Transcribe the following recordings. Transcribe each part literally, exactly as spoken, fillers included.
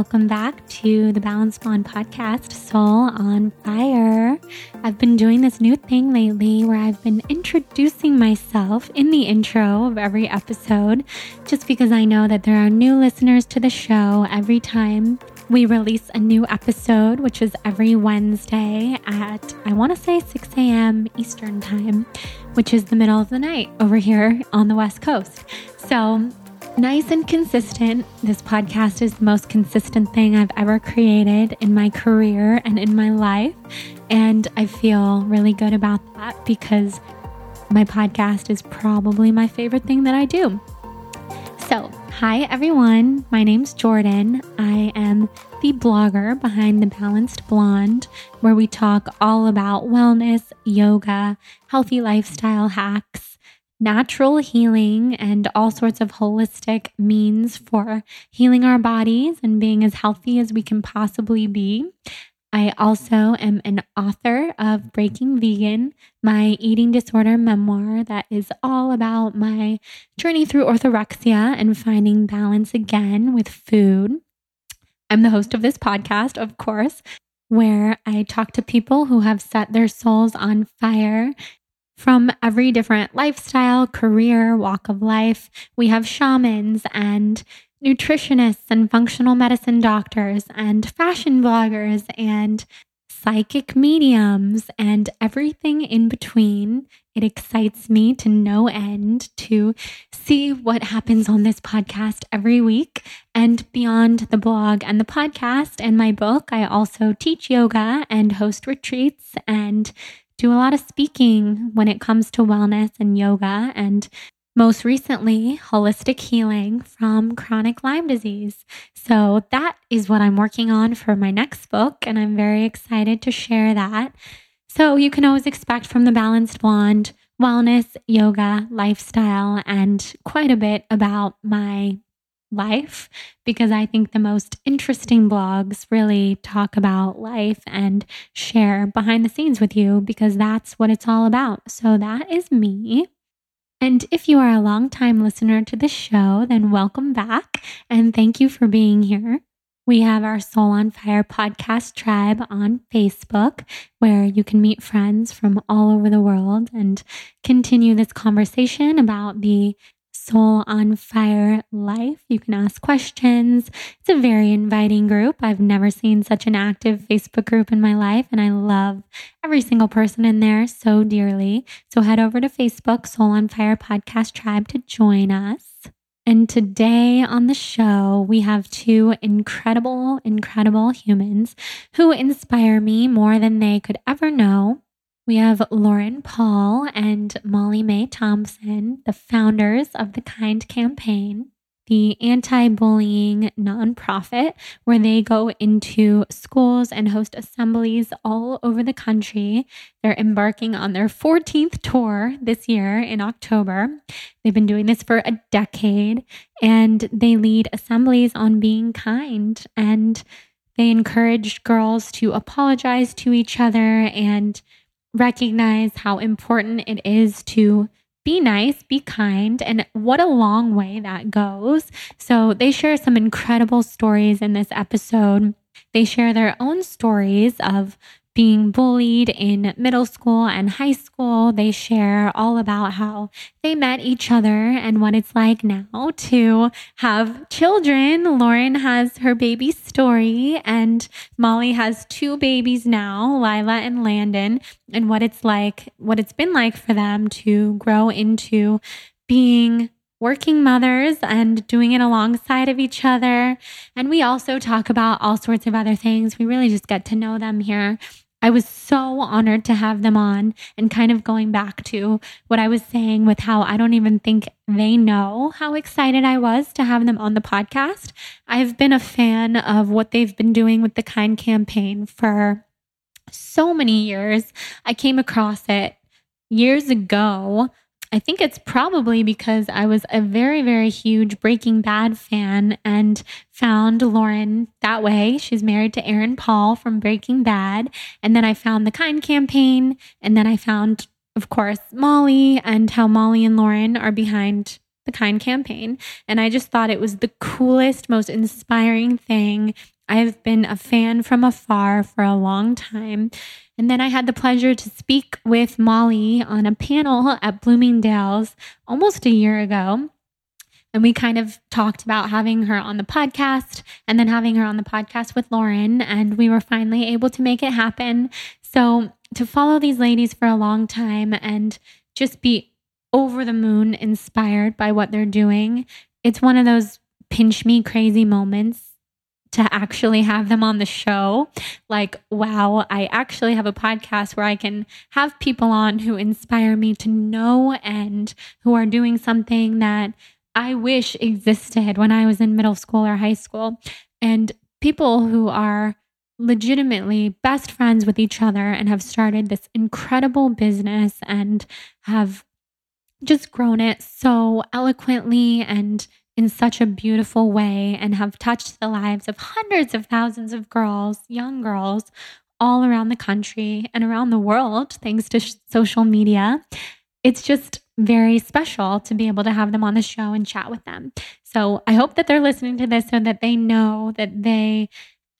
Welcome back to the Balance Bond podcast, Soul on Fire. I've been doing this new thing lately where I've been introducing myself in the intro of every episode, just because I know that there are new listeners to the show every time we release a new episode, which is every Wednesday at, I want to say six a.m. Eastern time, which is the middle of the night over here on the West Coast. So nice and consistent. This podcast is the most consistent thing I've ever created in my career and in my life. And I feel really good about that because my podcast is probably my favorite thing that I do. So, hi everyone. My name's Jordan. I am the blogger behind The Balanced Blonde, where we talk all about wellness, yoga, healthy lifestyle hacks, natural healing, and all sorts of holistic means for healing our bodies and being as healthy as we can possibly be. I also am an author of Breaking Vegan, my eating disorder memoir that is all about my journey through orthorexia and finding balance again with food. I'm the host of this podcast, of course, where I talk to people who have set their souls on fire from every different lifestyle, career, walk of life. We have shamans and nutritionists and functional medicine doctors and fashion bloggers and psychic mediums and everything in between. It excites me to no end to see what happens on this podcast every week. And beyond the blog and the podcast and my book, I also teach yoga and host retreats and do a lot of speaking when it comes to wellness and yoga, and most recently, holistic healing from chronic Lyme disease. So that is what I'm working on for my next book, and I'm very excited to share that. So you can always expect from The Balanced Blonde wellness, yoga, lifestyle, and quite a bit about my life, because I think the most interesting blogs really talk about life and share behind the scenes with you, because that's what it's all about. So that is me. And if you are a longtime listener to the show, then welcome back and thank you for being here. We have our Soul on Fire podcast tribe on Facebook, where you can meet friends from all over the world and continue this conversation about the Soul on Fire life. You can ask questions. It's a very inviting group. I've never seen such an active Facebook group in my life, and I love every single person in there so dearly. So head over to Facebook, Soul on Fire Podcast Tribe, to join us. And today on the show, we have two incredible, incredible humans who inspire me more than they could ever know. We have Lauren Paul and Molly Mae Thompson, the founders of the Kind Campaign, the anti-bullying nonprofit, where they go into schools and host assemblies all over the country. They're embarking on their fourteenth tour this year in October. They've been doing this for a decade, and they lead assemblies on being kind, and they encourage girls to apologize to each other and recognize how important it is to be nice, be kind, and what a long way that goes. So they share some incredible stories in this episode. They share their own stories of being bullied in middle school and high school. They share all about how they met each other and what it's like now to have children. Lauren has her baby Story, and Molly has two babies now, Lila and Landon, and what it's like, what it's been like for them to grow into being working mothers and doing it alongside of each other. And we also talk about all sorts of other things. We really just get to know them here. I was so honored to have them on, and kind of going back to what I was saying with how I don't even think they know how excited I was to have them on the podcast. I've been a fan of what they've been doing with the Kind Campaign for so many years. I came across it years ago. I think it's probably because I was a very, very huge Breaking Bad fan and found Lauren that way. She's married to Aaron Paul from Breaking Bad. And then I found the Kind Campaign. And then I found, of course, Molly, and how Molly and Lauren are behind the Kind Campaign. And I just thought it was the coolest, most inspiring thing. I've been a fan from afar for a long time. And then I had the pleasure to speak with Molly on a panel at Bloomingdale's almost a year ago. And we kind of talked about having her on the podcast and then having her on the podcast with Lauren. And we were finally able to make it happen. So to follow these ladies for a long time and just be over the moon inspired by what they're doing, it's one of those pinch me crazy moments to actually have them on the show. Like, wow, I actually have a podcast where I can have people on who inspire me to no end, who are doing something that I wish existed when I was in middle school or high school, and people who are legitimately best friends with each other and have started this incredible business and have just grown it so eloquently and in such a beautiful way and have touched the lives of hundreds of thousands of girls, young girls, all around the country and around the world, thanks to sh- social media. It's just very special to be able to have them on the show and chat with them. So I hope that they're listening to this so that they know that they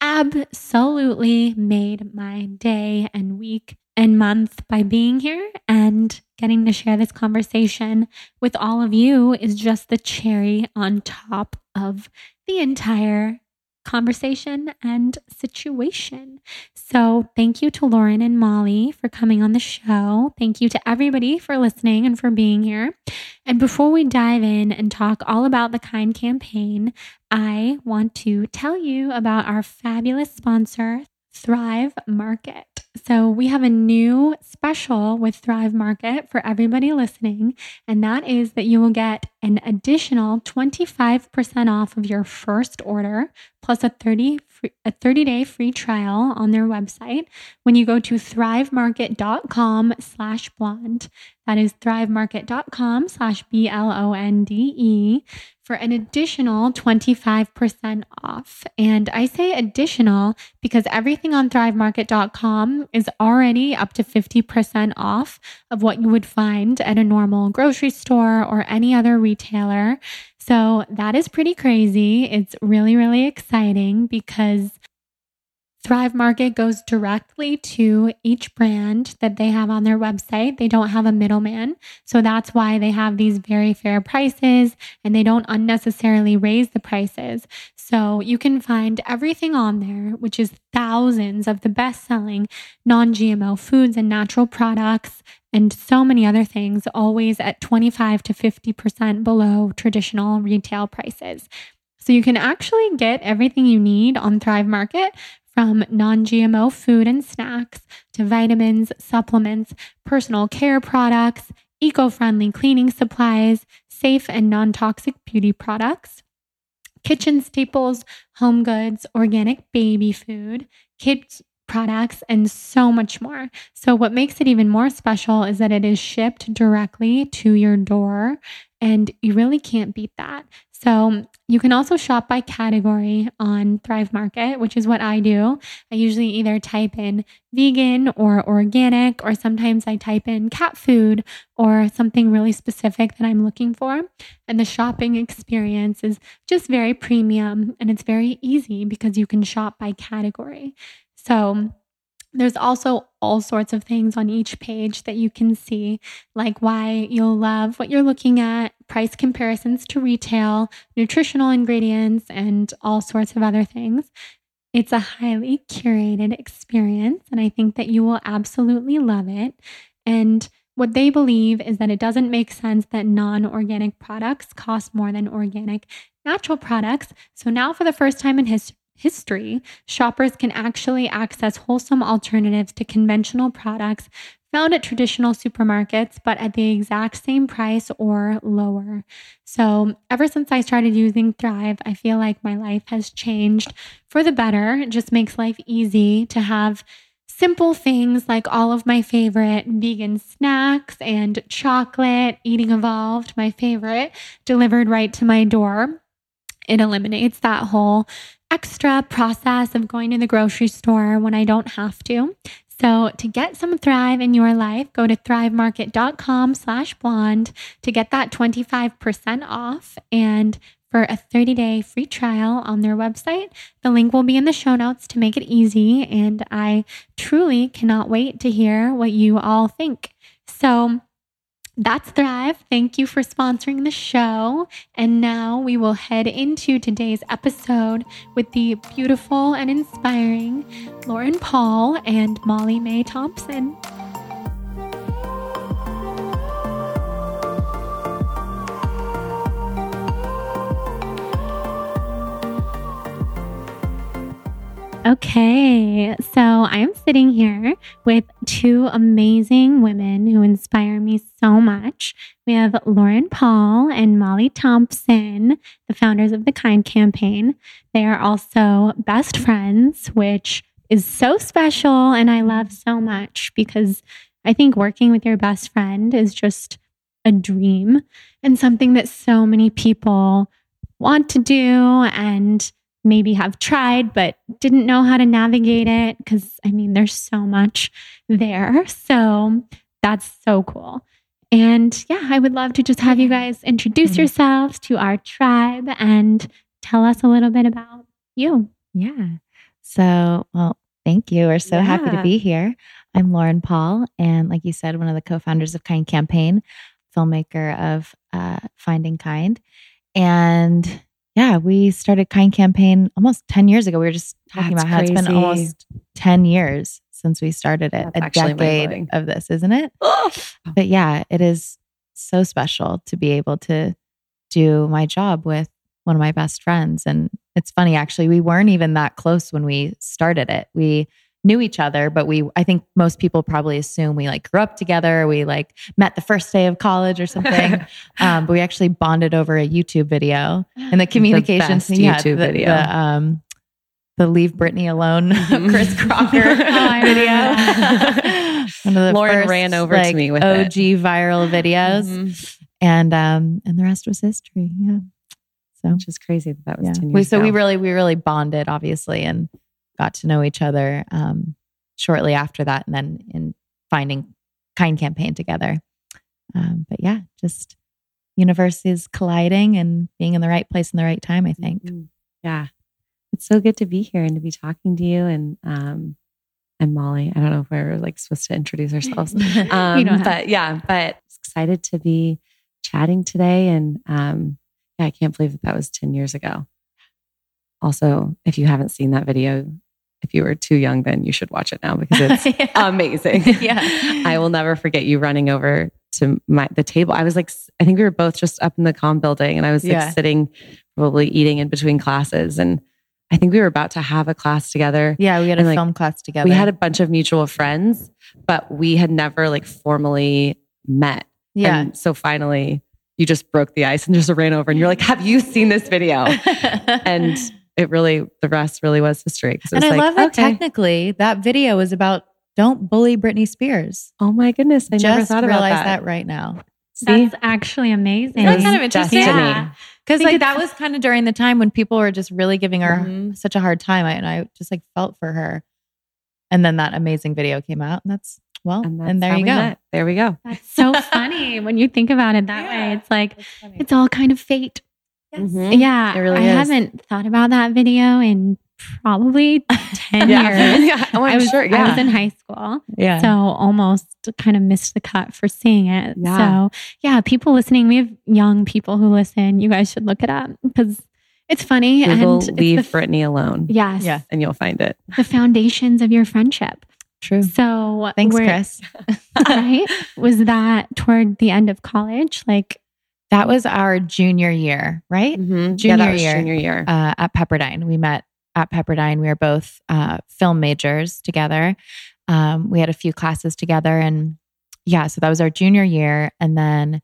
absolutely made my day and week and month by being here, and getting to share this conversation with all of you is just the cherry on top of the entire conversation and situation. So thank you to Lauren and Molly for coming on the show. Thank you to everybody for listening and for being here. And before we dive in and talk all about the Kind Campaign, I want to tell you about our fabulous sponsor, Thrive Market. So we have a new special with Thrive Market for everybody listening, and that is that you will get an additional twenty-five percent off of your first order, plus a thirty free, a thirty-day free trial on their website when you go to thrivemarket.com slash blonde. That is thrivemarket.com slash B L O N D E for an additional twenty-five percent off. And I say additional because everything on thrivemarket dot com is already up to fifty percent off of what you would find at a normal grocery store or any other retailer. So that is pretty crazy. It's really, really exciting because Thrive Market goes directly to each brand that they have on their website. They don't have a middleman. So that's why they have these very fair prices and they don't unnecessarily raise the prices. So you can find everything on there, which is thousands of the best-selling non-G M O foods and natural products and so many other things, always at twenty-five to fifty percent below traditional retail prices. So you can actually get everything you need on Thrive Market, from non-G M O food and snacks to vitamins, supplements, personal care products, eco-friendly cleaning supplies, safe and non-toxic beauty products, kitchen staples, home goods, organic baby food, kids products, and so much more. So what makes it even more special is that it is shipped directly to your door, and you really can't beat that. So you can also shop by category on Thrive Market, which is what I do. I usually either type in vegan or organic, or sometimes I type in cat food or something really specific that I'm looking for. And the shopping experience is just very premium, and it's very easy because you can shop by category. So there's also all sorts of things on each page that you can see, like why you'll love what you're looking at, price comparisons to retail, nutritional ingredients, and all sorts of other things. It's a highly curated experience, and I think that you will absolutely love it. And what they believe is that it doesn't make sense that non-organic products cost more than organic natural products. So now for the first time in history, History, shoppers can actually access wholesome alternatives to conventional products found at traditional supermarkets, but at the exact same price or lower. So ever since I started using Thrive, I feel like my life has changed for the better. It just makes life easy to have simple things like all of my favorite vegan snacks and chocolate, Eating Evolved, my favorite, delivered right to my door. It eliminates that whole extra process of going to the grocery store when I don't have to. So to get some Thrive in your life, go to thrivemarket.com slash blonde to get that twenty-five percent off and for a thirty-day free trial on their website. The link will be in the show notes to make it easy, and I truly cannot wait to hear what you all think. So that's Thrive. Thank you for sponsoring the show. And now we will head into today's episode with the beautiful and inspiring Lauren Paul and Molly Mae Thompson. Okay, so I am sitting here with two amazing women who inspire me so much. We have Lauren Paul and Molly Thompson, the founders of the Kind Campaign. They are also best friends, which is so special and I love so much because I think working with your best friend is just a dream and something that so many people want to do and maybe have tried, but didn't know how to navigate it because, I mean, there's so much there. So that's so cool. And yeah, I would love to just have you guys introduce mm-hmm. yourselves to our tribe and tell us a little bit about you. Yeah. So, well, thank you. We're so yeah. happy to be here. I'm Lauren Paul. And like you said, one of the co-founders of Kind Campaign, filmmaker of uh, Finding Kind. And yeah, we started Kind Campaign almost ten years ago. We were just talking That's about how crazy. It's been almost ten years since we started it. That's a decade of this, isn't it? Oh. But yeah, it is so special to be able to do my job with one of my best friends. And it's funny, actually, we weren't even that close when we started it. We knew each other, but we, I think most people probably assume we like grew up together. We like met the first day of college or something. um, but we actually bonded over a YouTube video and the communications. The best yeah, YouTube the, video. The, um, the Leave Britney Alone mm-hmm. Chris Crocker oh, video. One of the Lauren first, ran over like, to me with O G it. Viral videos. Mm-hmm. And, um, and the rest was history. Yeah. So, which is crazy that that was yeah. ten years we, so ago. So we really, we really bonded obviously. And got to know each other um, shortly after that, and then in Finding Kind Campaign together. Um, but yeah, just universes colliding and being in the right place in the right time, I think. Mm-hmm. Yeah. It's so good to be here and to be talking to you and um, and Molly. I don't know if we we're like supposed to introduce ourselves. Um, you don't but yeah, but excited to be chatting today. And um, yeah, I can't believe that that was ten years ago. Also, if you haven't seen that video, if you were too young, then you should watch it now because it's yeah. amazing. Yeah, I will never forget you running over to my the table. I was like, I think we were both just up in the comm building and I was yeah. like sitting, probably eating in between classes. And I think we were about to have a class together. Yeah, we had a like, film class together. We had a bunch of mutual friends, but we had never like formally met. Yeah. And so finally, you just broke the ice and just ran over and you're like, have you seen this video? And it really, the rest really was history. It was and I like, love that okay. technically that video was about don't bully Britney Spears. Oh my goodness. I just never thought about that. that right now. See? That's actually amazing. That's kind of interesting. Yeah. Because like that was kind of during the time when people were just really giving her mm-hmm. such a hard time. I, and I just like felt for her. And then that amazing video came out and that's, well, and, and there you go. Met. There we go. That's so funny when you think about it that yeah, way. It's like, it's all kind of fate. Yes. Mm-hmm. Yeah, it really I is. haven't thought about that video in probably ten yeah. years. Yeah. Oh, I'm I was, sure. Yeah. I was in high school, yeah. so almost kind of missed the cut for seeing it. Yeah. So yeah, people listening, we have young people who listen. You guys should look it up because it's funny. Google and Leave the, Britney Alone. Yes. Yeah. And you'll find it. The foundations of your friendship. True. So thanks, Chris. Right? Was that toward the end of college? Like. That was our junior year, right? Mm-hmm. Junior yeah, that was year, junior year uh, at Pepperdine. We met at Pepperdine. We were both uh, film majors together. Um, we had a few classes together, and yeah, so that was our junior year. And then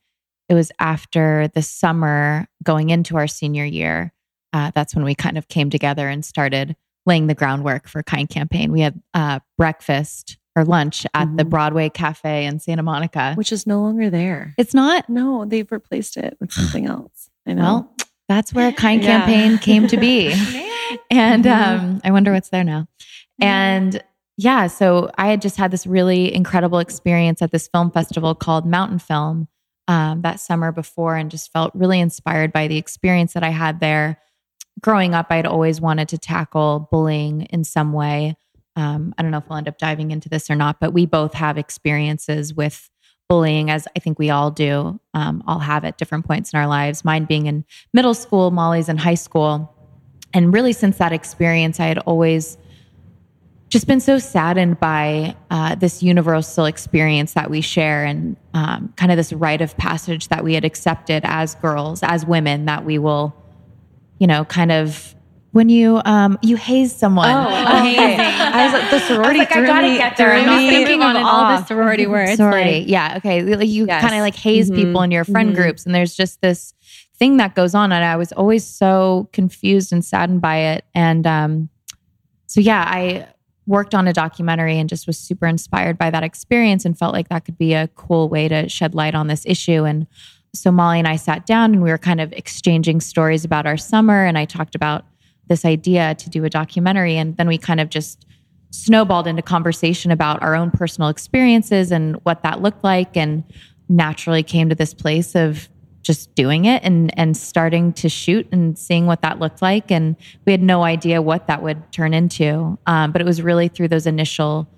it was after the summer, going into our senior year. Uh, that's when we kind of came together and started laying the groundwork for Kind Campaign. We had uh, breakfast. Or lunch at mm-hmm. the Broadway Cafe in Santa Monica. Which is no longer there. It's not? No, they've replaced it with something else. I know. Well, that's where Kind yeah. Campaign came to be. And um, I wonder what's there now. And Yeah. So I had just had this really incredible experience at this film festival called Mountain Film um, that summer before, and just felt really inspired by the experience that I had there. Growing up, I'd always wanted to tackle bullying in some way. Um, I don't know if we'll end up diving into this or not, but we both have experiences with bullying, as I think we all do, um, all have at different points in our lives. Mine being in middle school, Molly's in high school. And really since that experience, I had always just been so saddened by uh, this universal experience that we share, and um, kind of this rite of passage that we had accepted as girls, as women, that we will, you know, kind of, when you um, you haze someone. Oh, okay. I was like, the sorority I was like, I gotta me, get there. I'm not thinking of all off. the sorority words. Sorority, like, yeah, okay. You yes. kind of like haze mm-hmm. people in your friend mm-hmm. groups, and there's just this thing that goes on, and I was always so confused and saddened by it. And um, so yeah, I worked on a documentary and just was super inspired by that experience and felt like that could be a cool way to shed light on this issue. And so Molly and I sat down and we were kind of exchanging stories about our summer, and I talked about this idea to do a documentary. And then we kind of just snowballed into conversation about our own personal experiences and what that looked like, and naturally came to this place of just doing it and, and starting to shoot and seeing what that looked like. And we had no idea what that would turn into. Um, but it was really through those initial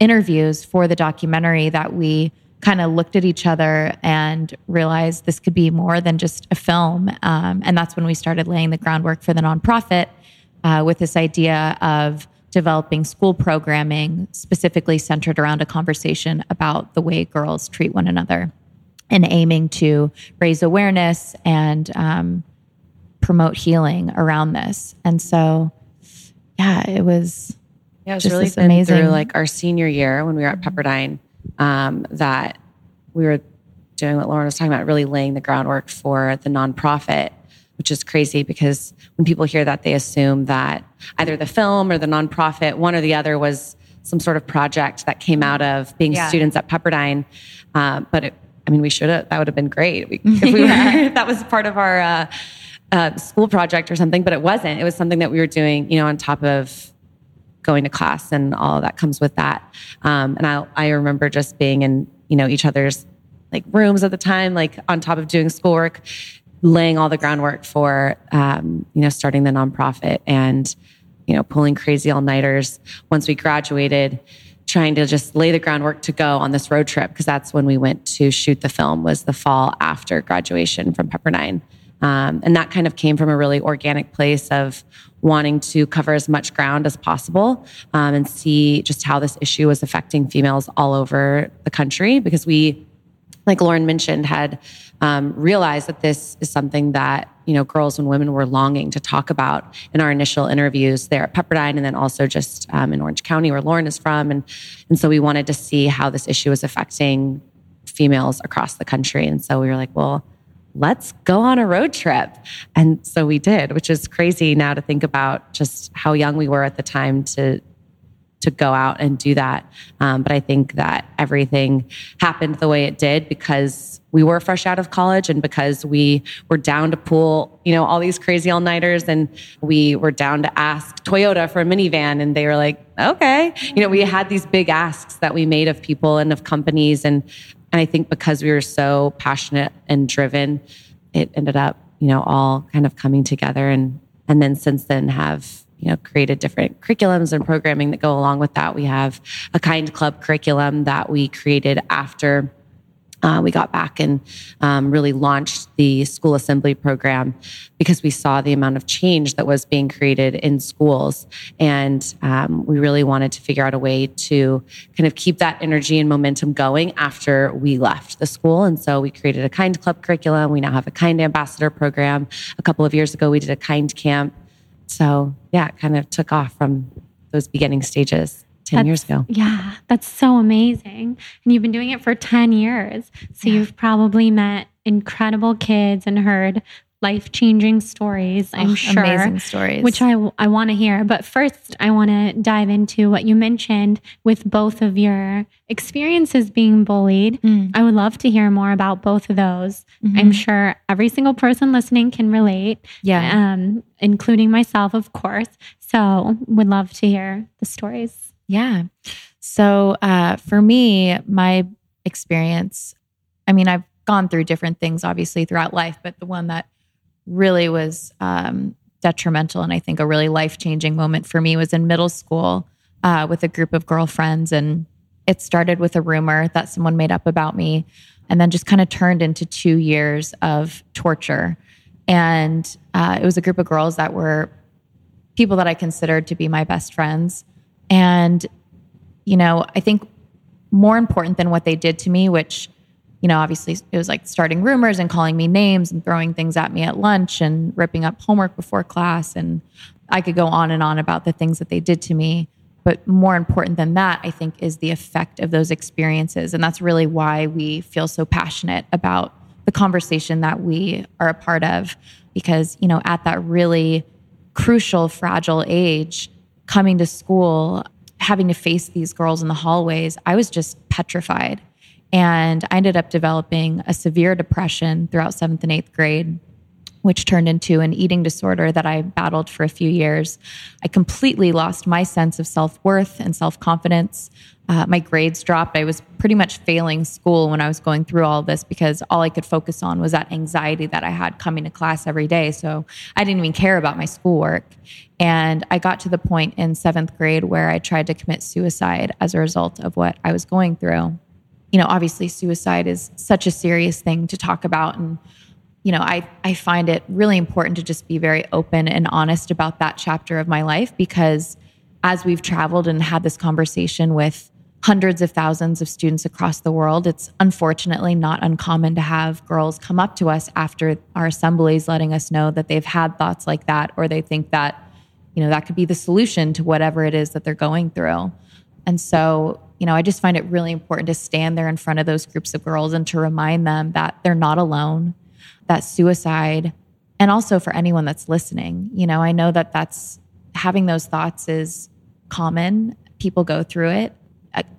interviews for the documentary that we kind of looked at each other and realized this could be more than just a film. Um, and that's when we started laying the groundwork for the nonprofit uh, with this idea of developing school programming specifically centered around a conversation about the way girls treat one another, and aiming to raise awareness and um, promote healing around this. And so, yeah, it was yeah, it was just really this amazing. Through like our senior year when we were at Pepperdine, Um, that we were doing what Lauren was talking about, really laying the groundwork for the nonprofit, which is crazy because when people hear that, they assume that either the film or the nonprofit, one or the other, was some sort of project that came out of being yeah. students at Pepperdine. Um, but it, I mean, we should have, that would have been great we, if we were, if that was part of our uh, uh, school project or something, but it wasn't. It was something that we were doing, you know, on top of going to class and all that comes with that. Um, and I I remember just being in, you know, each other's like rooms at the time, like on top of doing schoolwork, laying all the groundwork for, um, you know, starting the nonprofit and, you know, pulling crazy all-nighters. Once we graduated, trying to just lay the groundwork to go on this road trip, because that's when we went to shoot the film, was the fall after graduation from Pepperdine. Um, and that kind of came from a really organic place of wanting to cover as much ground as possible um, and see just how this issue was affecting females all over the country. Because we, like Lauren mentioned, had um, realized that this is something that, you know, girls and women were longing to talk about in our initial interviews there at Pepperdine, and then also just um, in Orange County, where Lauren is from. And, and so we wanted to see how this issue was affecting females across the country. And so we were like, well, let's go on a road trip. And so we did, which is crazy now to think about just how young we were at the time to to go out and do that. Um, but I think that everything happened the way it did because we were fresh out of college, and because we were down to pull, you know, all these crazy all-nighters, and we were down to ask Toyota for a minivan, and they were like, okay. You know, we had these big asks that we made of people and of companies. And And I think because we were so passionate and driven, it ended up, you know, all kind of coming together. And and then since then have, you know, created different curriculums and programming that go along with that. We have a Kind Club curriculum that we created after uh, we got back and um, really launched the school assembly program, because we saw the amount of change that was being created in schools. And um, we really wanted to figure out a way to kind of keep that energy and momentum going after we left the school. And so we created a Kind Club curriculum. We now have a Kind Ambassador program. A couple of years ago, we did a Kind Camp. So yeah, it kind of took off from those beginning stages. ten that's, years ago. Yeah, that's so amazing. And you've been doing it for ten years. So yeah. You've probably met incredible kids and heard life-changing stories, I'm oh, sure. Amazing stories. Which I, I want to hear. But first, I want to dive into what you mentioned with both of your experiences being bullied. Mm. I would love to hear more about both of those. Mm-hmm. I'm sure every single person listening can relate. Yeah. Um, including myself, of course. So would love to hear the stories. Yeah. So uh, for me, my experience, I mean, I've gone through different things, obviously, throughout life, but the one that really was um, detrimental and I think a really life-changing moment for me was in middle school uh, with a group of girlfriends. And it started with a rumor that someone made up about me and then just kind of turned into two years of torture. And uh, it was a group of girls that were people that I considered to be my best friends. And, you know, I think more important than what they did to me, which, you know, obviously it was like starting rumors and calling me names and throwing things at me at lunch and ripping up homework before class. And I could go on and on about the things that they did to me. But more important than that, I think, is the effect of those experiences. And that's really why we feel so passionate about the conversation that we are a part of. Because, you know, at that really crucial, fragile age, coming to school, having to face these girls in the hallways, I was just petrified. And I ended up developing a severe depression throughout seventh and eighth grade, which turned into an eating disorder that I battled for a few years. I completely lost my sense of self-worth and self-confidence. Uh, my grades dropped. I was pretty much failing school when I was going through all this because all I could focus on was that anxiety that I had coming to class every day. So I didn't even care about my schoolwork. And I got to the point in seventh grade where I tried to commit suicide as a result of what I was going through. You know, obviously suicide is such a serious thing to talk about, and you know, I, I find it really important to just be very open and honest about that chapter of my life, because as we've traveled and had this conversation with hundreds of thousands of students across the world, it's unfortunately not uncommon to have girls come up to us after our assemblies letting us know that they've had thoughts like that, or they think that, you know, that could be the solution to whatever it is that they're going through. And so, you know, I just find it really important to stand there in front of those groups of girls and to remind them that they're not alone, that suicide, and also for anyone that's listening, you know, I know that that's, having those thoughts is common. People go through it.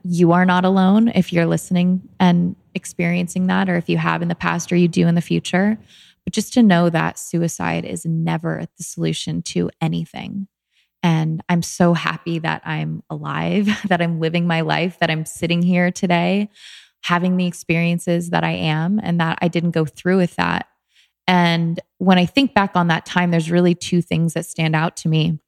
You are not alone if you're listening and experiencing that, or if you have in the past or you do in the future. But just to know that suicide is never the solution to anything. And I'm so happy that I'm alive, that I'm living my life, that I'm sitting here today, having the experiences that I am, and that I didn't go through with that. And when I think back on that time, there's really two things that stand out to me.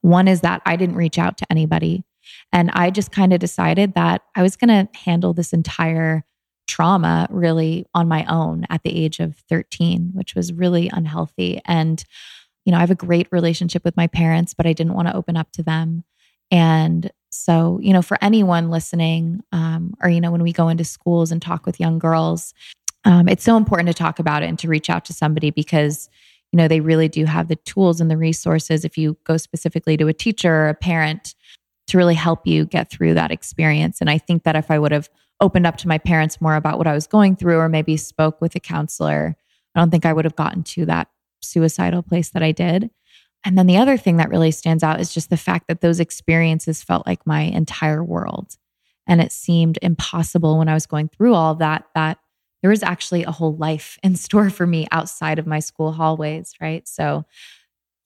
One is that I didn't reach out to anybody. And I just kind of decided that I was going to handle this entire trauma really on my own at the age of thirteen, which was really unhealthy. And, you know, I have a great relationship with my parents, but I didn't want to open up to them. And so, you know, for anyone listening, um, or, you know, when we go into schools and talk with young girls, um, it's so important to talk about it and to reach out to somebody, because, you know, they really do have the tools and the resources, if you go specifically to a teacher or a parent, to really help you get through that experience. And I think that if I would have opened up to my parents more about what I was going through, or maybe spoke with a counselor, I don't think I would have gotten to that suicidal place that I did. And then the other thing that really stands out is just the fact that those experiences felt like my entire world. And it seemed impossible when I was going through all that, that there was actually a whole life in store for me outside of my school hallways, right? So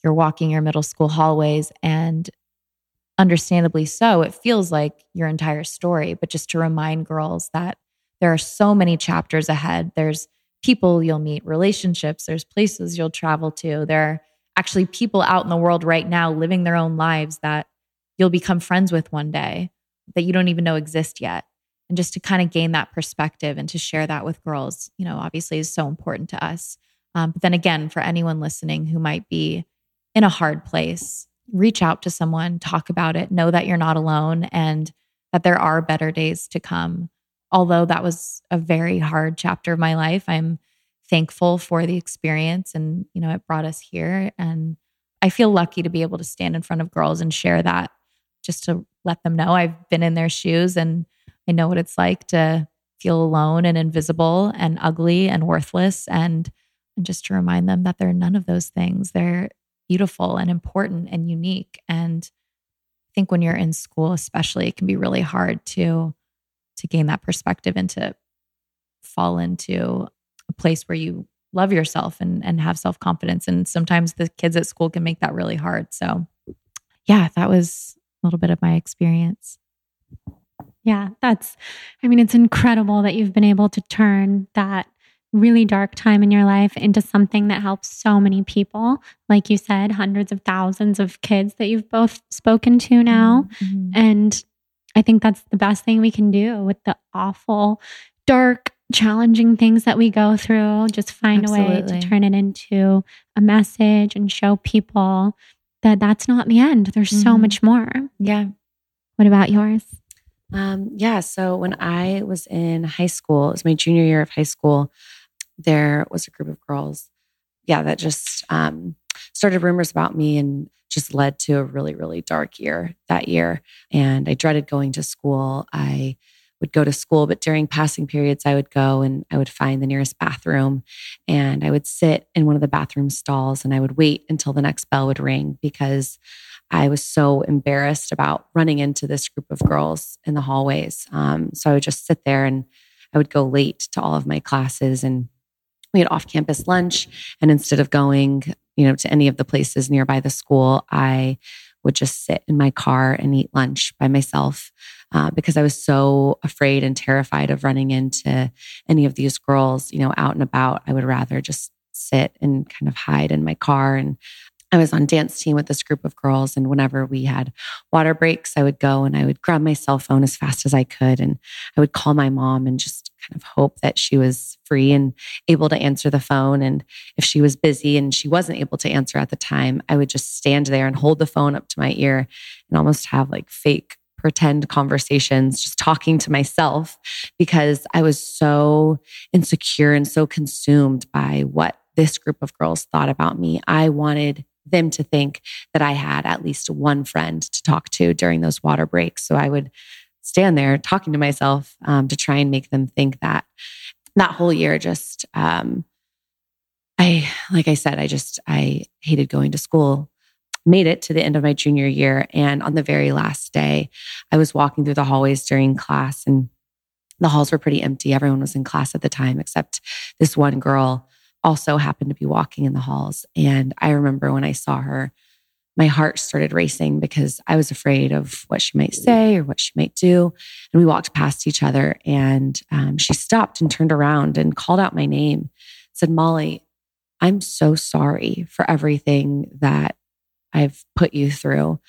you're walking your middle school hallways, and understandably so, it feels like your entire story. But just to remind girls that there are so many chapters ahead. There's people you'll meet, relationships, there's places you'll travel to, there are actually people out in the world right now living their own lives that you'll become friends with one day that you don't even know exist yet. And just to kind of gain that perspective and to share that with girls, you know, obviously is so important to us. Um, but then again, for anyone listening who might be in a hard place, reach out to someone, talk about it, know that you're not alone and that there are better days to come. Although that was a very hard chapter of my life, I'm thankful for the experience, and, you know, it brought us here. And I feel lucky to be able to stand in front of girls and share that, just to let them know I've been in their shoes and I know what it's like to feel alone and invisible and ugly and worthless. And, and just to remind them that they're none of those things. They're beautiful and important and unique. And I think when you're in school, especially, it can be really hard to, to gain that perspective and to fall into place where you love yourself and, and have self-confidence. And sometimes the kids at school can make that really hard. So yeah, that was a little bit of my experience. Yeah, that's, I mean, it's incredible that you've been able to turn that really dark time in your life into something that helps so many people. Like you said, hundreds of thousands of kids that you've both spoken to now. Mm-hmm. And I think that's the best thing we can do with the awful, dark, challenging things that we go through. Just find Absolutely. a way to turn it into a message and show people that that's not the end. There's mm-hmm. so much more. Yeah. What about yours? Um, yeah. So when I was in high school, it was my junior year of high school, there was a group of girls, yeah, that just um, started rumors about me and just led to a really, really dark year that year. And I dreaded going to school. I would go to school, but during passing periods, I would go and I would find the nearest bathroom and I would sit in one of the bathroom stalls and I would wait until the next bell would ring because I was so embarrassed about running into this group of girls in the hallways. Um, so I would just sit there and I would go late to all of my classes, and we had off-campus lunch. And instead of going, you know, to any of the places nearby the school, I would just sit in my car and eat lunch by myself uh, because I was so afraid and terrified of running into any of these girls, you know, out and about. I would rather just sit and kind of hide in my car. And I was on dance team with this group of girls, and whenever we had water breaks, I would go and I would grab my cell phone as fast as I could, and I would call my mom and just kind of hope that she was free and able to answer the phone. And if she was busy and she wasn't able to answer at the time, I would just stand there and hold the phone up to my ear and almost have like fake pretend conversations, just talking to myself, because I was so insecure and so consumed by what this group of girls thought about me. I wanted them to think that I had at least one friend to talk to during those water breaks. So I would stand there talking to myself um, to try and make them think that. That whole year, just, um, I, like I said, I just, I hated going to school. Made it to the end of my junior year. And on the very last day, I was walking through the hallways during class, and the halls were pretty empty. Everyone was in class at the time, except this one girl also happened to be walking in the halls. And I remember when I saw her, my heart started racing because I was afraid of what she might say or what she might do. And we walked past each other, and um, she stopped and turned around and called out my name, said, "Molly, I'm so sorry for everything that I've put you through.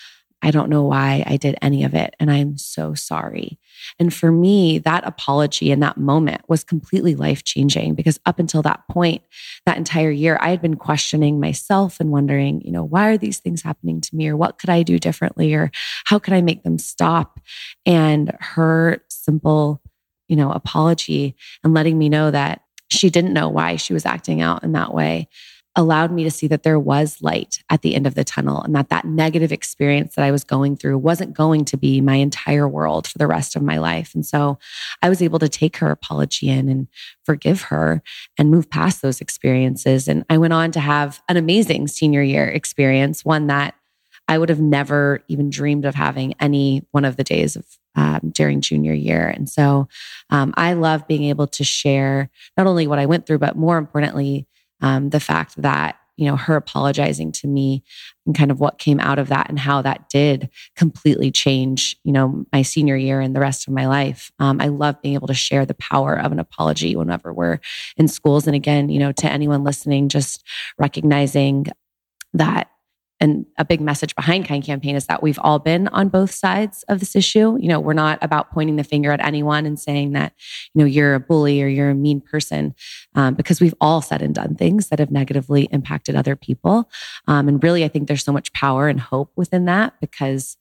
I don't know why I did any of it. And I'm so sorry." And for me, that apology in that moment was completely life-changing, because up until that point, that entire year, I had been questioning myself and wondering, you know, why are these things happening to me? Or what could I do differently? Or how could I make them stop? And her simple, you know, apology and letting me know that she didn't know why she was acting out in that way allowed me to see that there was light at the end of the tunnel, and that that negative experience that I was going through wasn't going to be my entire world for the rest of my life. And so I was able to take her apology in and forgive her and move past those experiences. And I went on to have an amazing senior year experience, one that I would have never even dreamed of having any one of the days of um, during junior year. And so um, I love being able to share not only what I went through, but more importantly, Um, the fact that, you know, her apologizing to me and kind of what came out of that and how that did completely change, you know, my senior year and the rest of my life. Um, I love being able to share the power of an apology whenever we're in schools. And again, you know, to anyone listening, just recognizing that. And a big message behind Kind Campaign is that we've all been on both sides of this issue. You know, we're not about pointing the finger at anyone and saying that, you know, you're a bully or you're a mean person, um, because we've all said and done things that have negatively impacted other people. Um, and really, I think there's so much power and hope within that, because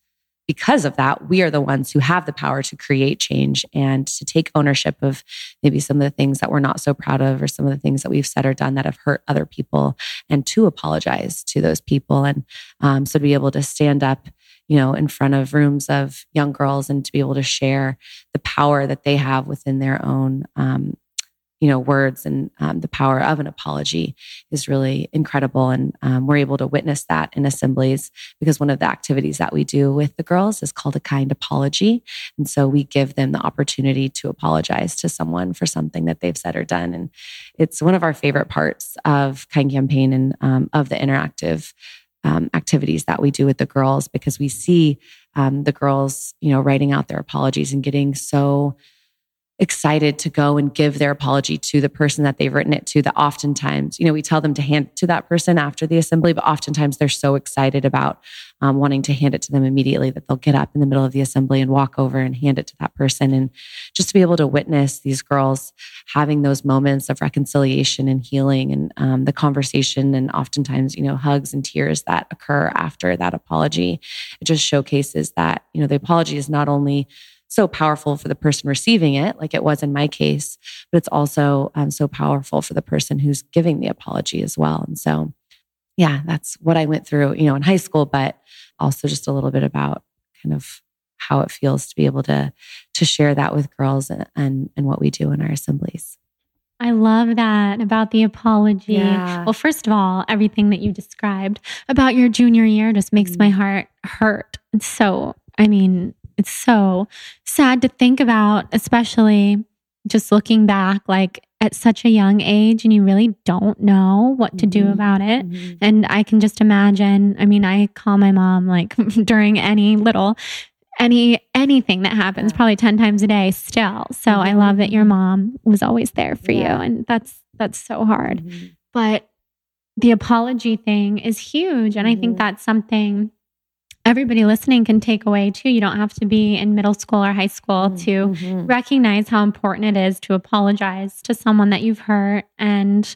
because of that, we are the ones who have the power to create change and to take ownership of maybe some of the things that we're not so proud of, or some of the things that we've said or done that have hurt other people, and to apologize to those people. And um, so to be able to stand up, you know, in front of rooms of young girls and to be able to share the power that they have within their own, um, you know, words and um, the power of an apology is really incredible. And um, we're able to witness that in assemblies, because one of the activities that we do with the girls is called a kind apology. And so we give them the opportunity to apologize to someone for something that they've said or done. And it's one of our favorite parts of Kind Campaign and um, of the interactive um, activities that we do with the girls, because we see um, the girls, you know, writing out their apologies and getting so excited to go and give their apology to the person that they've written it to, that oftentimes, you know, we tell them to hand it to that person after the assembly, but oftentimes they're so excited about um, wanting to hand it to them immediately that they'll get up in the middle of the assembly and walk over and hand it to that person. And just to be able to witness these girls having those moments of reconciliation and healing and um, the conversation and oftentimes, you know, hugs and tears that occur after that apology, it just showcases that, you know, the apology is not only so powerful for the person receiving it, like it was in my case, but it's also um, so powerful for the person who's giving the apology as well. And so, yeah, that's what I went through, you know, in high school, but also just a little bit about kind of how it feels to be able to to share that with girls and and, and what we do in our assemblies. I love that about the apology. Yeah. Well, first of all, everything that you described about your junior year just makes my heart hurt. It's so, I mean, it's so sad to think about, especially just looking back, like at such a young age, and you really don't know what to mm-hmm. do about it. Mm-hmm. And I can just imagine, I mean, I call my mom like during any little, any, anything that happens yeah. probably ten times a day still. So mm-hmm. I love that your mom was always there for yeah. you. And that's, that's so hard. Mm-hmm. But the apology thing is huge. And mm-hmm. I think that's something everybody listening can take away too. You don't have to be in middle school or high school to mm-hmm. recognize how important it is to apologize to someone that you've hurt. And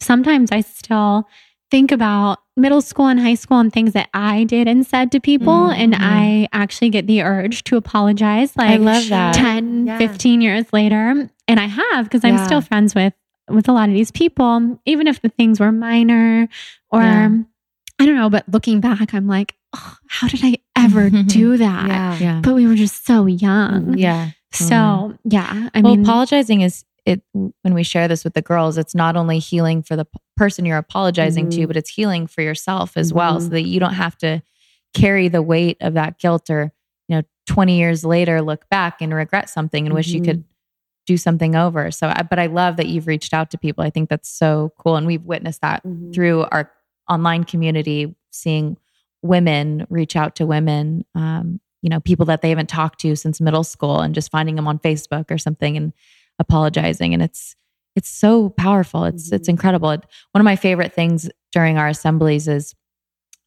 sometimes I still think about middle school and high school and things that I did and said to people. Mm-hmm. And I actually get the urge to apologize like I love that. ten, yeah. fifteen years later. And I have, because I'm yeah. still friends with, with a lot of these people, even if the things were minor or yeah. I don't know, but looking back, I'm like, oh, how did I ever do that? yeah, yeah. But we were just so young. Yeah. So yeah, I well, mean, apologizing is it when we share this with the girls, it's not only healing for the person you're apologizing mm-hmm. to, but it's healing for yourself as mm-hmm. well, so that you don't have to carry the weight of that guilt or, you know, twenty years later, look back and regret something and mm-hmm. wish you could do something over. So, I, but I love that you've reached out to people. I think that's so cool. And we've witnessed that mm-hmm. through our online community, seeing women reach out to women, um, you know, people that they haven't talked to since middle school, and just finding them on Facebook or something and apologizing. And it's, it's so powerful. It's, mm-hmm. it's incredible. It, one of my favorite things during our assemblies is,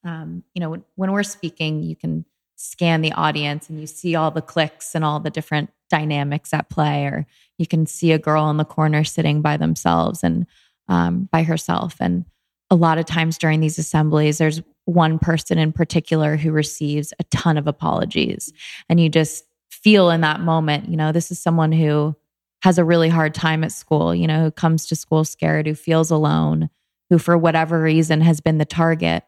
um, you know, when, when we're speaking, you can scan the audience and you see all the clicks and all the different dynamics at play, or you can see a girl in the corner sitting by themselves and, um, by herself. And a lot of times during these assemblies, there's one person in particular who receives a ton of apologies. And you just feel in that moment, you know, this is someone who has a really hard time at school, you know, who comes to school scared, who feels alone, who for whatever reason has been the target.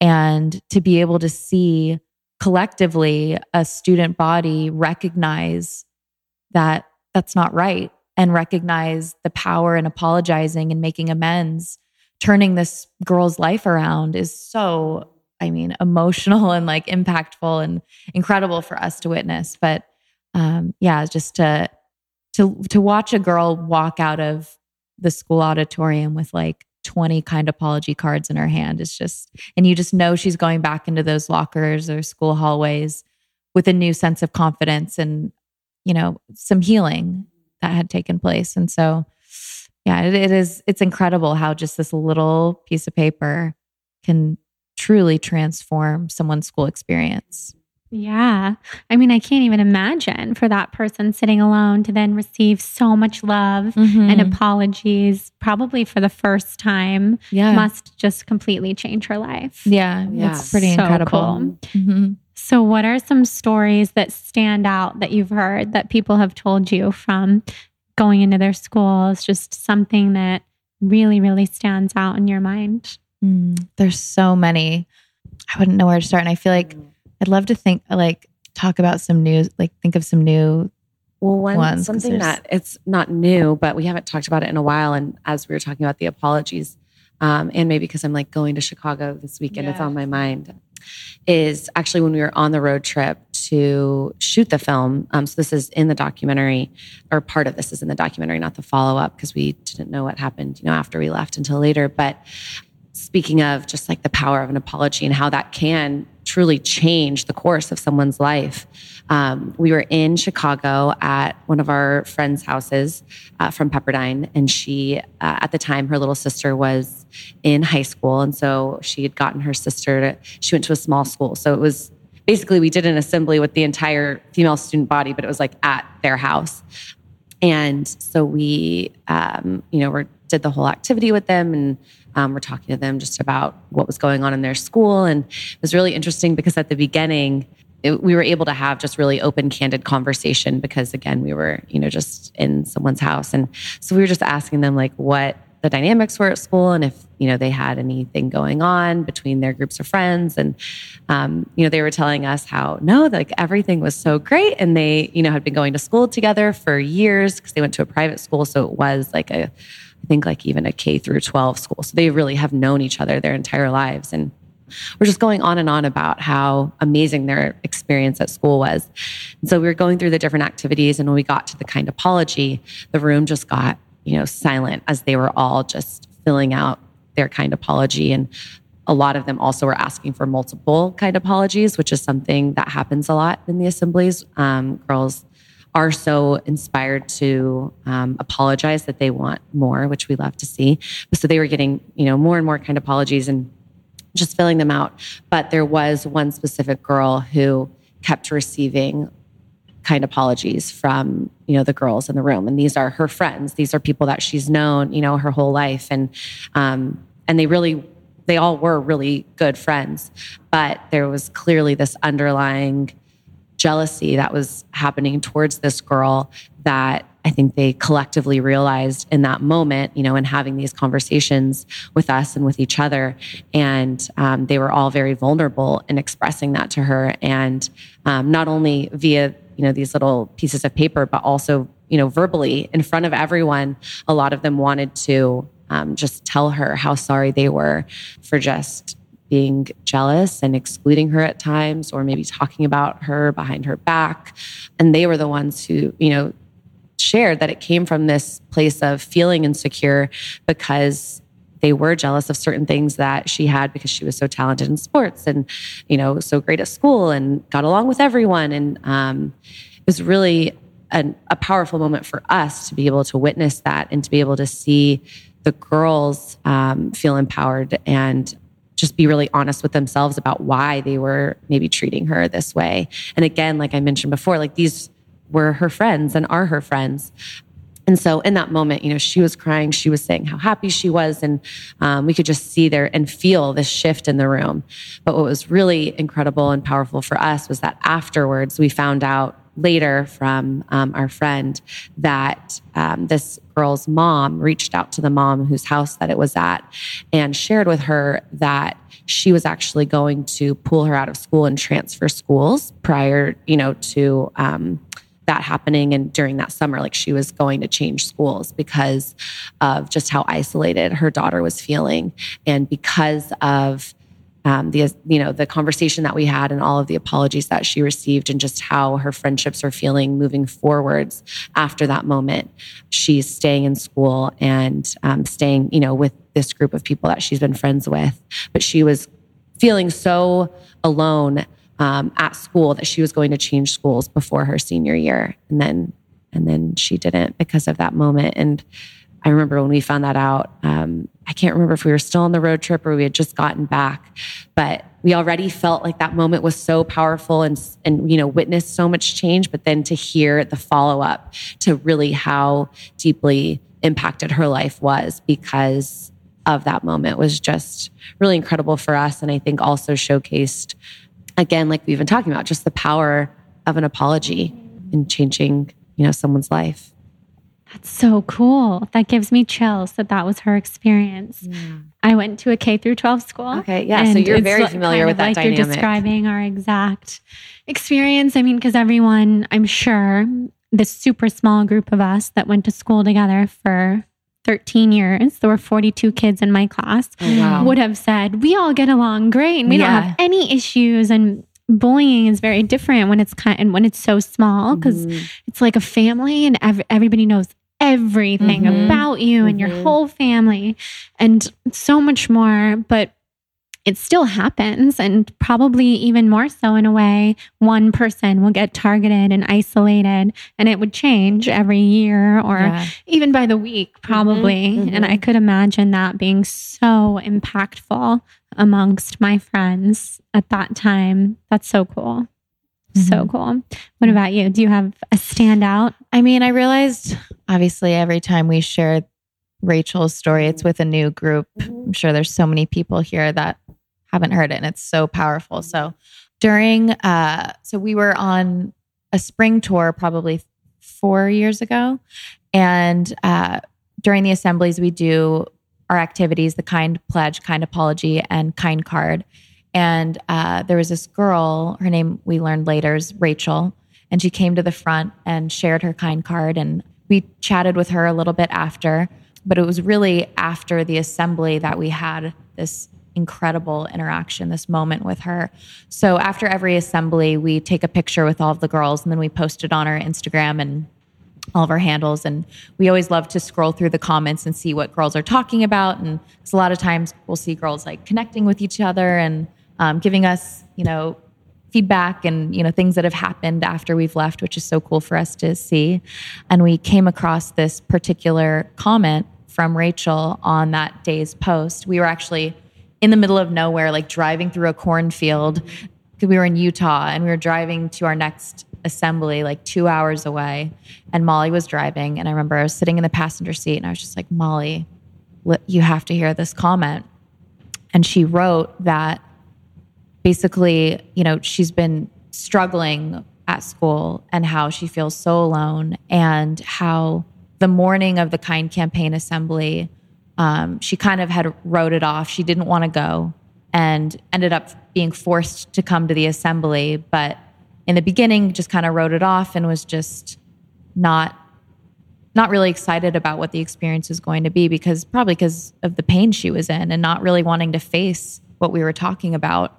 And to be able to see collectively a student body recognize that that's not right, and recognize the power in apologizing and making amends, turning this girl's life around, is so, I mean, emotional and like impactful and incredible for us to witness. But um, yeah, just to to to watch a girl walk out of the school auditorium with like twenty kind apology cards in her hand is just, and you just know she's going back into those lockers or school hallways with a new sense of confidence and, you know, some healing that had taken place. And so yeah, it, it is. It's incredible how just this little piece of paper can truly transform someone's school experience. Yeah. I mean, I can't even imagine for that person sitting alone to then receive so much love mm-hmm. and apologies, probably for the first time, yeah. must just completely change her life. Yeah. yeah. It's pretty so incredible. Cool. Mm-hmm. So what are some stories that stand out that you've heard that people have told you from going into their schools, just something that really, really stands out in your mind? Mm, there's so many. I wouldn't know where to start. And I feel like I'd love to think, like, talk about some new, like, think of some new well, one, ones. Something that it's not new, but we haven't talked about it in a while. And as we were talking about the apologies, um, and maybe because I'm like going to Chicago this weekend, yeah. it's on my mind, is actually when we were on the road trip to shoot the film. Um, so this is in the documentary, or part of this is in the documentary, not the follow-up, because we didn't know what happened, you know, after we left until later. But speaking of just like the power of an apology and how that can truly change the course of someone's life. Um, we were in Chicago at one of our friends' houses uh, from Pepperdine. And she, uh, at the time, her little sister was in high school. And so she had gotten her sister to, she went to a small school. So it was basically, we did an assembly with the entire female student body, but it was like at their house. And so we, um, you know, we did the whole activity with them, and um, we're talking to them just about what was going on in their school. And it was really interesting because at the beginning, it, we were able to have just really open, candid conversation because, again, we were, you know, just in someone's house. And so we were just asking them like what the dynamics were at school and if, you know, they had anything going on between their groups of friends. And, um, you know, they were telling us how, no, like everything was so great. And they, you know, had been going to school together for years because they went to a private school. So it was like a, I think like even a K through twelve school. So they really have known each other their entire lives. And we're just going on and on about how amazing their experience at school was. And so we were going through the different activities. And when we got to the kind apology, the room just got, you know, silent as they were all just filling out their kind apology. And a lot of them also were asking for multiple kind apologies, which is something that happens a lot in the assemblies. Um, girls are so inspired to um, apologize that they want more, which we love to see. So they were getting, you know, more and more kind apologies and just filling them out. But there was one specific girl who kept receiving kind apologies from, you know, the girls in the room. And these are her friends. These are people that she's known, you know, her whole life. And, um, and they really, they all were really good friends, but there was clearly this underlying jealousy that was happening towards this girl that I think they collectively realized in that moment, you know, in having these conversations with us and with each other. And um, they were all very vulnerable in expressing that to her. And um, not only via, you know, these little pieces of paper, but also, you know, verbally in front of everyone, a lot of them wanted to um, just tell her how sorry they were for just being jealous and excluding her at times, or maybe talking about her behind her back. And they were the ones who, you know, shared that it came from this place of feeling insecure because they were jealous of certain things that she had because she was so talented in sports and, you know, so great at school and got along with everyone. And um, it was really an, a powerful moment for us to be able to witness that and to be able to see the girls um, feel empowered and just be really honest with themselves about why they were maybe treating her this way. And again, like I mentioned before, like these were her friends and are her friends. And so in that moment, you know, she was crying, she was saying how happy she was. And um, we could just see there and feel this shift in the room. But what was really incredible and powerful for us was that afterwards, we found out later from um, our friend that um, this girl's mom reached out to the mom whose house that it was at and shared with her that she was actually going to pull her out of school and transfer schools prior, you know, to... Um, that happening. And during that summer, like she was going to change schools because of just how isolated her daughter was feeling. And because of um, the, you know, the conversation that we had and all of the apologies that she received and just how her friendships are feeling moving forwards after that moment, she's staying in school and um, staying, you know, with this group of people that she's been friends with. But she was feeling so alone Um, at school that she was going to change schools before her senior year. And then and then she didn't because of that moment. And I remember when we found that out, um, I can't remember if we were still on the road trip or we had just gotten back, but we already felt like that moment was so powerful and, and you know, witnessed so much change. But then to hear the follow-up to really how deeply impacted her life was because of that moment was just really incredible for us. And I think also showcased, again, like we've been talking about, just the power of an apology in changing, you know, someone's life. That's so cool. That gives me chills that that was her experience. Yeah. I went to a K through twelve school. Okay, yeah. So you're very familiar with that dynamic. You're describing our exact experience. I mean, because everyone, I'm sure, this super small group of us that went to school together for thirteen years, there were forty-two kids in my class, oh, wow. would have said, we all get along great and we yeah. don't have any issues. And bullying is very different when it's kind and when it's so small because mm-hmm. it's like a family and ev- everybody knows everything mm-hmm. about you and mm-hmm. your whole family and so much more, but it still happens, and probably even more so in a way. One person will get targeted and isolated, and it would change every year or yeah. even by the week, probably. Mm-hmm. Mm-hmm. And I could imagine that being so impactful amongst my friends at that time. That's so cool. Mm-hmm. So cool. What about you? Do you have a standout? I mean, I realized obviously every time we share Rachel's story, it's with a new group. I'm sure there's so many people here that haven't heard it, and it's so powerful. So during, uh, so we were on a spring tour probably four years ago. And uh, during the assemblies, we do our activities, the Kind Pledge, Kind Apology, and Kind Card. And uh, there was this girl, her name we learned later is Rachel, and she came to the front and shared her Kind Card. And we chatted with her a little bit after, but it was really after the assembly that we had this incredible interaction, this moment with her. So after every assembly, we take a picture with all of the girls, and then we post it on our Instagram and all of our handles. And we always love to scroll through the comments and see what girls are talking about. And a lot of times we'll see girls like connecting with each other and um, giving us, you know, feedback and, you know, things that have happened after we've left, which is so cool for us to see. And we came across this particular comment from Rachel on that day's post. We were actually in the middle of nowhere, like driving through a cornfield, because we were in Utah, and we were driving to our next assembly, like two hours away. And Molly was driving. And I remember I was sitting in the passenger seat, and I was just like, Molly, you have to hear this comment. And she wrote that basically, you know, she's been struggling at school and how she feels so alone, and how the morning of the Kind Campaign assembly, um, she kind of had wrote it off. She didn't want to go and ended up being forced to come to the assembly. But in the beginning, just kind of wrote it off and was just not not really excited about what the experience was going to be, because probably because of the pain she was in and not really wanting to face what we were talking about.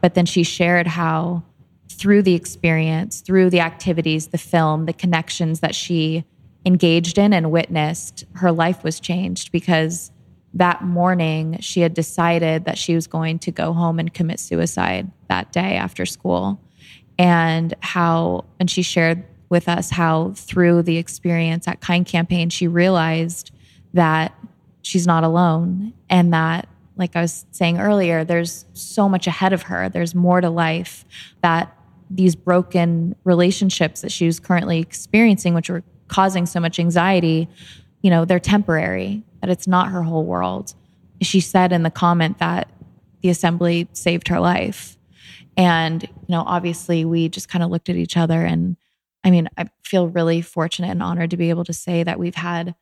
But then she shared how through the experience, through the activities, the film, the connections that she engaged in and witnessed, her life was changed, because that morning she had decided that she was going to go home and commit suicide that day after school. And how, and she shared with us how through the experience at Kind Campaign, she realized that she's not alone, and that, like I was saying earlier, there's so much ahead of her. There's more to life, that these broken relationships that she was currently experiencing, which were causing so much anxiety, you know, they're temporary, that it's not her whole world. She said in the comment that the assembly saved her life. And, you know, obviously we just kind of looked at each other, and I mean, I feel really fortunate and honored to be able to say that we've had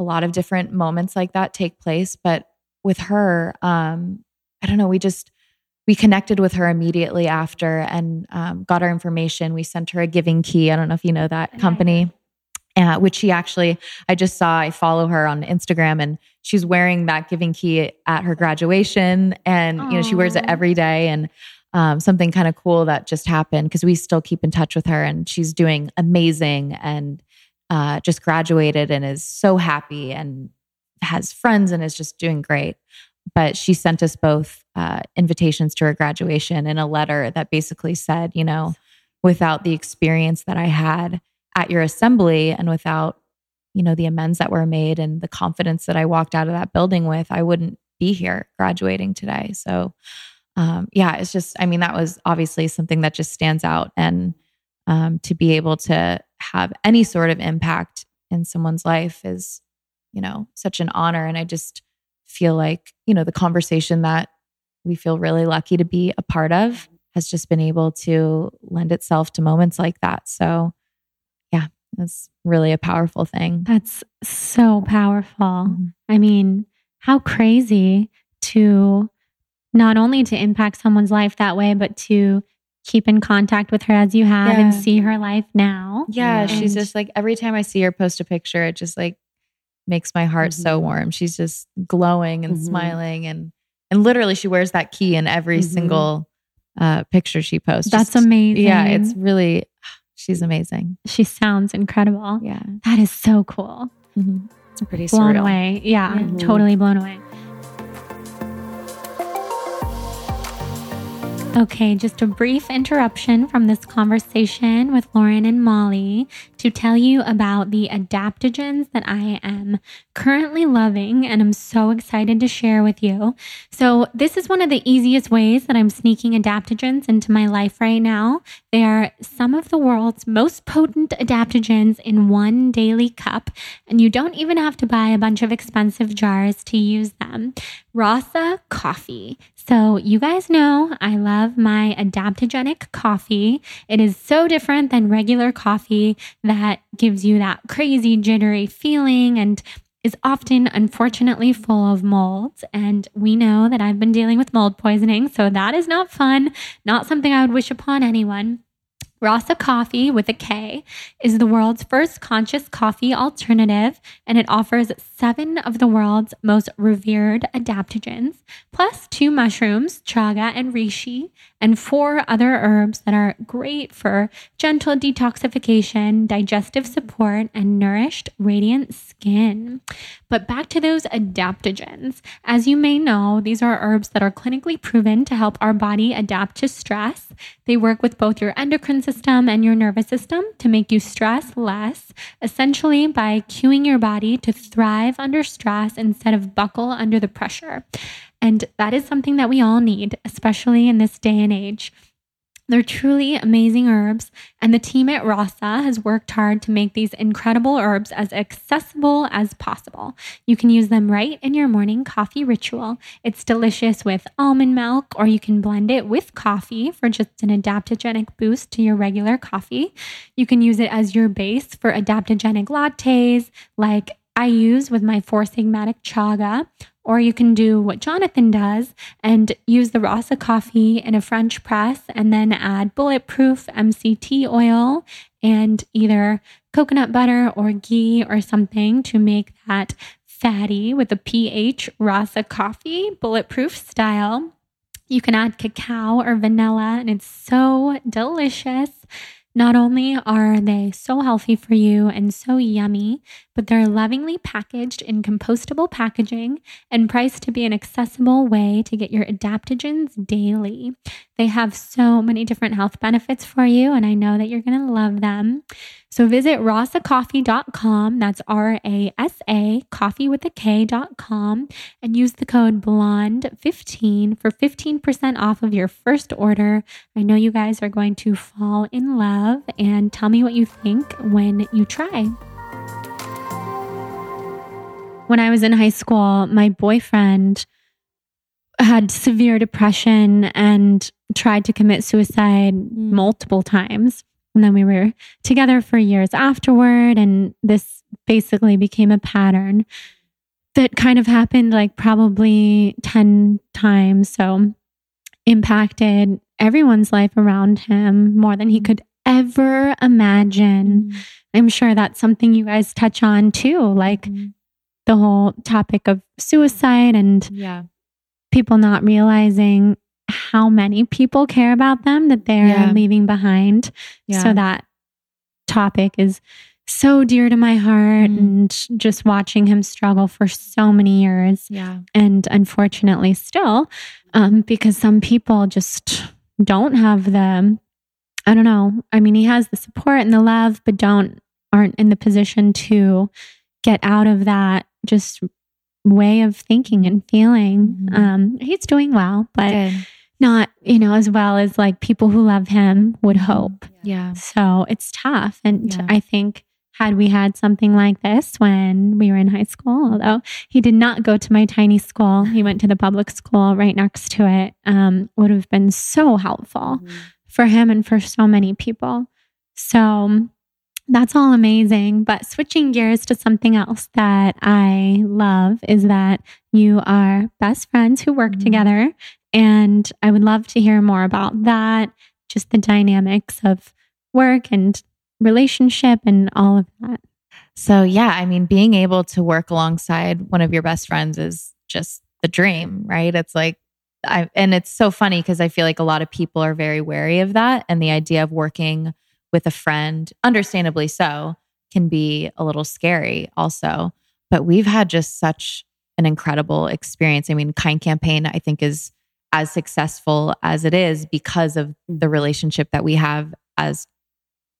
a lot of different moments like that take place, but with her, um, I don't know, we just, we connected with her immediately after and um, got her information. We sent her a Giving Key. I don't know if you know that company, uh, which she actually, I just saw, I follow her on Instagram, and she's wearing that Giving Key at her graduation, and Aww. You know, she wears it every day. And um, something kind of cool that just happened, because we still keep in touch with her, and she's doing amazing, and uh, just graduated and is so happy and has friends and is just doing great. But she sent us both uh, invitations to her graduation and a letter that basically said, you know, without the experience that I had at your assembly, and without, you know, the amends that were made and the confidence that I walked out of that building with, I wouldn't be here graduating today. So um, yeah, it's just, I mean, that was obviously something that just stands out. And um, to be able to have any sort of impact in someone's life is, you know, such an honor. And I just feel like, you know, the conversation that we feel really lucky to be a part of has just been able to lend itself to moments like that. So yeah, that's really a powerful thing. That's so powerful. Mm-hmm. I mean, how crazy to not only to impact someone's life that way, but to keep in contact with her as you have yeah. and see her life now. Yeah. And she's just like, every time I see her post a picture, it just like, makes my heart mm-hmm. so warm. She's just glowing and mm-hmm. smiling, and and literally she wears that key in every mm-hmm. single uh, picture she posts. That's just amazing. Yeah, it's really She's amazing. She sounds incredible. Yeah. That is so cool. Mm-hmm. It's pretty blown surreal. Blown away. Yeah, mm-hmm. Totally blown away. Okay, just a brief interruption from this conversation with Lauren and Molly to tell you about the adaptogens that I am currently loving and I'm so excited to share with you. So this is one of the easiest ways that I'm sneaking adaptogens into my life right now. They are some of the world's most potent adaptogens in one daily cup, and you don't even have to buy a bunch of expensive jars to use them. Rasa coffee. So you guys know I love my adaptogenic coffee. It is so different than regular coffee that gives you that crazy jittery feeling and is often unfortunately full of molds. And we know that I've been dealing with mold poisoning, so that is not fun, not something I would wish upon anyone. Rasa Coffee with a K is the world's first conscious coffee alternative, and it offers seven of the world's most revered adaptogens, plus two mushrooms, chaga and reishi, and four other herbs that are great for gentle detoxification, digestive support, and nourished, radiant skin. But back to those adaptogens. As you may know, these are herbs that are clinically proven to help our body adapt to stress. They work with both your endocrine system and your nervous system to make you stress less, essentially by cueing your body to thrive under stress instead of buckle under the pressure. And that is something that we all need, especially in this day and age. They're truly amazing herbs, and the team at Rasa has worked hard to make these incredible herbs as accessible as possible. You can use them right in your morning coffee ritual. It's delicious with almond milk, or you can blend it with coffee for just an adaptogenic boost to your regular coffee. You can use it as your base for adaptogenic lattes, like I use with my Four Sigmatic chaga. Or you can do what Jonathan does and use the Rasa coffee in a French press and then add bulletproof M C T oil and either coconut butter or ghee or something to make that fatty with a pH Rasa coffee bulletproof style. You can add cacao or vanilla, and it's so delicious. Not only are they so healthy for you and so yummy, but they're lovingly packaged in compostable packaging and priced to be an accessible way to get your adaptogens daily. They have so many different health benefits for you, and I know that you're going to love them. So visit rasa coffee dot com, that's R A S A, coffee with a K dot com, and use the code blonde fifteen for fifteen percent off of your first order. I know you guys are going to fall in love, and tell me what you think when you try. When I was in high school, my boyfriend had severe depression and tried to commit suicide multiple times. And then we were together for years afterward. And this basically became a pattern that kind of happened like probably ten times. So impacted everyone's life around him more than he could ever imagine. Mm-hmm. I'm sure that's something you guys touch on too. Like mm-hmm. the whole topic of suicide and yeah. people not realizing how many people care about them that they're yeah. leaving behind. Yeah. So that topic is so dear to my heart mm. and just watching him struggle for so many years. Yeah. And unfortunately still, um, because some people just don't have the, I don't know. I mean, he has the support and the love, but don't, aren't in the position to get out of that just way of thinking and feeling. Mm-hmm. Um, he's doing well, but Good. Not, you know, as well as like people who love him would hope. Yeah. So it's tough. And yeah. I think had we had something like this when we were in high school, although he did not go to my tiny school, he went to the public school right next to it, um, would have been so helpful mm-hmm. for him and for so many people. So that's all amazing. But switching gears to something else that I love is that you are best friends who work mm-hmm. together. And I would love to hear more about that, just the dynamics of work and relationship and all of that. So yeah, I mean, being able to work alongside one of your best friends is just the dream, right? It's like, I, and it's so funny because I feel like a lot of people are very wary of that. And the idea of working with a friend, understandably so, can be a little scary also. But we've had just such an incredible experience. I mean, Kind Campaign, I think, is as successful as it is because of the relationship that we have as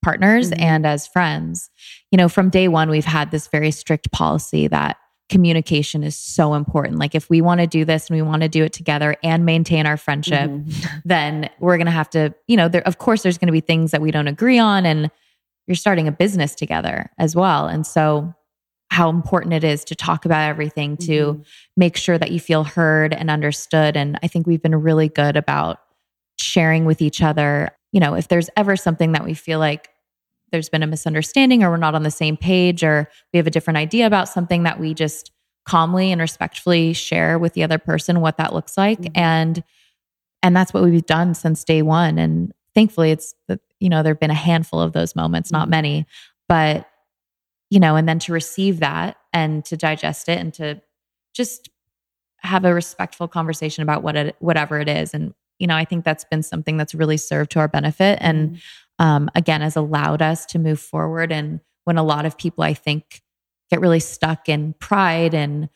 partners mm-hmm. and as friends. You know, from day one, we've had this very strict policy that communication is so important. Like, if we want to do this and we want to do it together and maintain our friendship, mm-hmm. then we're going to have to, you know, there, of course, there's going to be things that we don't agree on, and you're starting a business together as well. And so how important it is to talk about everything, to mm-hmm. make sure that you feel heard and understood. And I think we've been really good about sharing with each other. You know, if there's ever something that we feel like there's been a misunderstanding, or we're not on the same page, or we have a different idea about something, that we just calmly and respectfully share with the other person what that looks like. Mm-hmm. And, and that's what we've done since day one. And thankfully it's, the, you know, there've been a handful of those moments, mm-hmm. not many, but, you know, and then to receive that and to digest it and to just have a respectful conversation about what it, whatever it is. And, you know, I think that's been something that's really served to our benefit. And, mm-hmm. Um, again, has allowed us to move forward. And when a lot of people, I think, get really stuck in pride and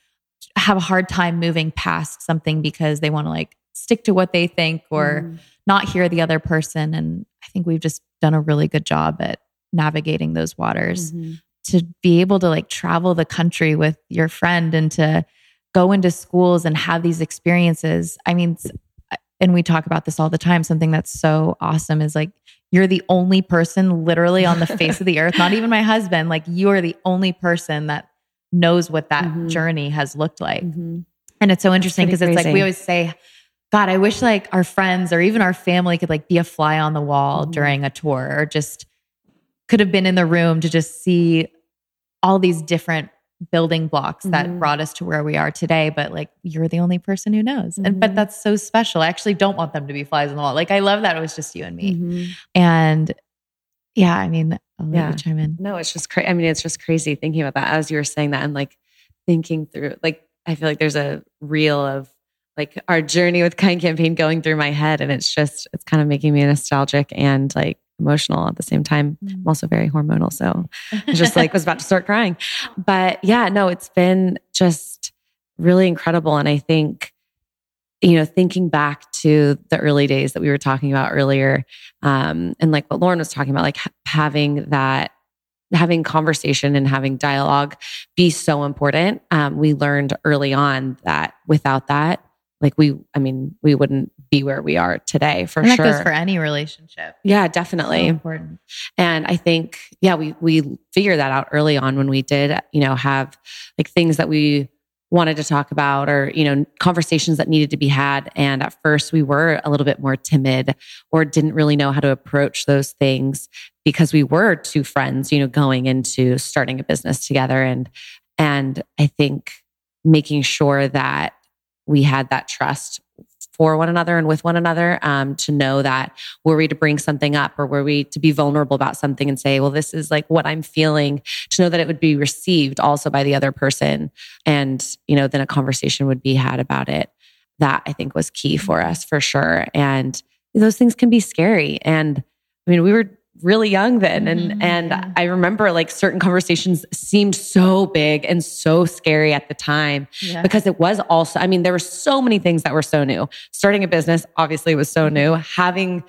have a hard time moving past something because they want to like stick to what they think or mm. not hear the other person. And I think we've just done a really good job at navigating those waters mm-hmm. to be able to like travel the country with your friend and to go into schools and have these experiences. I mean, and we talk about this all the time. Something that's so awesome is like, you're the only person literally on the face of the earth, not even my husband, like you are the only person that knows what that mm-hmm. journey has looked like. Mm-hmm. And it's so interesting because it's like, we always say, God, I wish like our friends or even our family could like be a fly on the wall mm-hmm. during a tour, or just could have been in the room to just see all these different building blocks mm-hmm. that brought us to where we are today. But like, you're the only person who knows. Mm-hmm. And, but that's so special. I actually don't want them to be flies on the wall. Like, I love that it was just you and me. Mm-hmm. And yeah, I mean, I'll let yeah. you chime in. No, it's just crazy. I mean, it's just crazy thinking about that as you were saying that and like thinking through, like, I feel like there's a reel of like our journey with Kind Campaign going through my head. And it's just, it's kind of making me nostalgic and like emotional at the same time. I'm also very hormonal. So I just like was about to start crying. But yeah, no, it's been just really incredible. And I think, you know, thinking back to the early days that we were talking about earlier, um, and like what Lauren was talking about, like having that, having conversation and having dialogue be so important. Um, we learned early on that without that, like we, I mean, we wouldn't be where we are today for sure. And that goes for any relationship. Yeah, definitely. So important. And I think, yeah, we, we figured that out early on when we did, you know, have like things that we wanted to talk about or, you know, conversations that needed to be had. And at first we were a little bit more timid or didn't really know how to approach those things because we were two friends, you know, going into starting a business together. And, and I think making sure that we had that trust for one another and with one another, um, to know that were we to bring something up or were we to be vulnerable about something and say, well, this is like what I'm feeling, to know that it would be received also by the other person. And, you know, then a conversation would be had about it. That I think was key for us for sure. And those things can be scary. And I mean, we were really young then. And, mm-hmm. and I remember like certain conversations seemed so big and so scary at the time yeah. because it was also, I mean, there were so many things that were so new. Starting a business obviously was so new. Having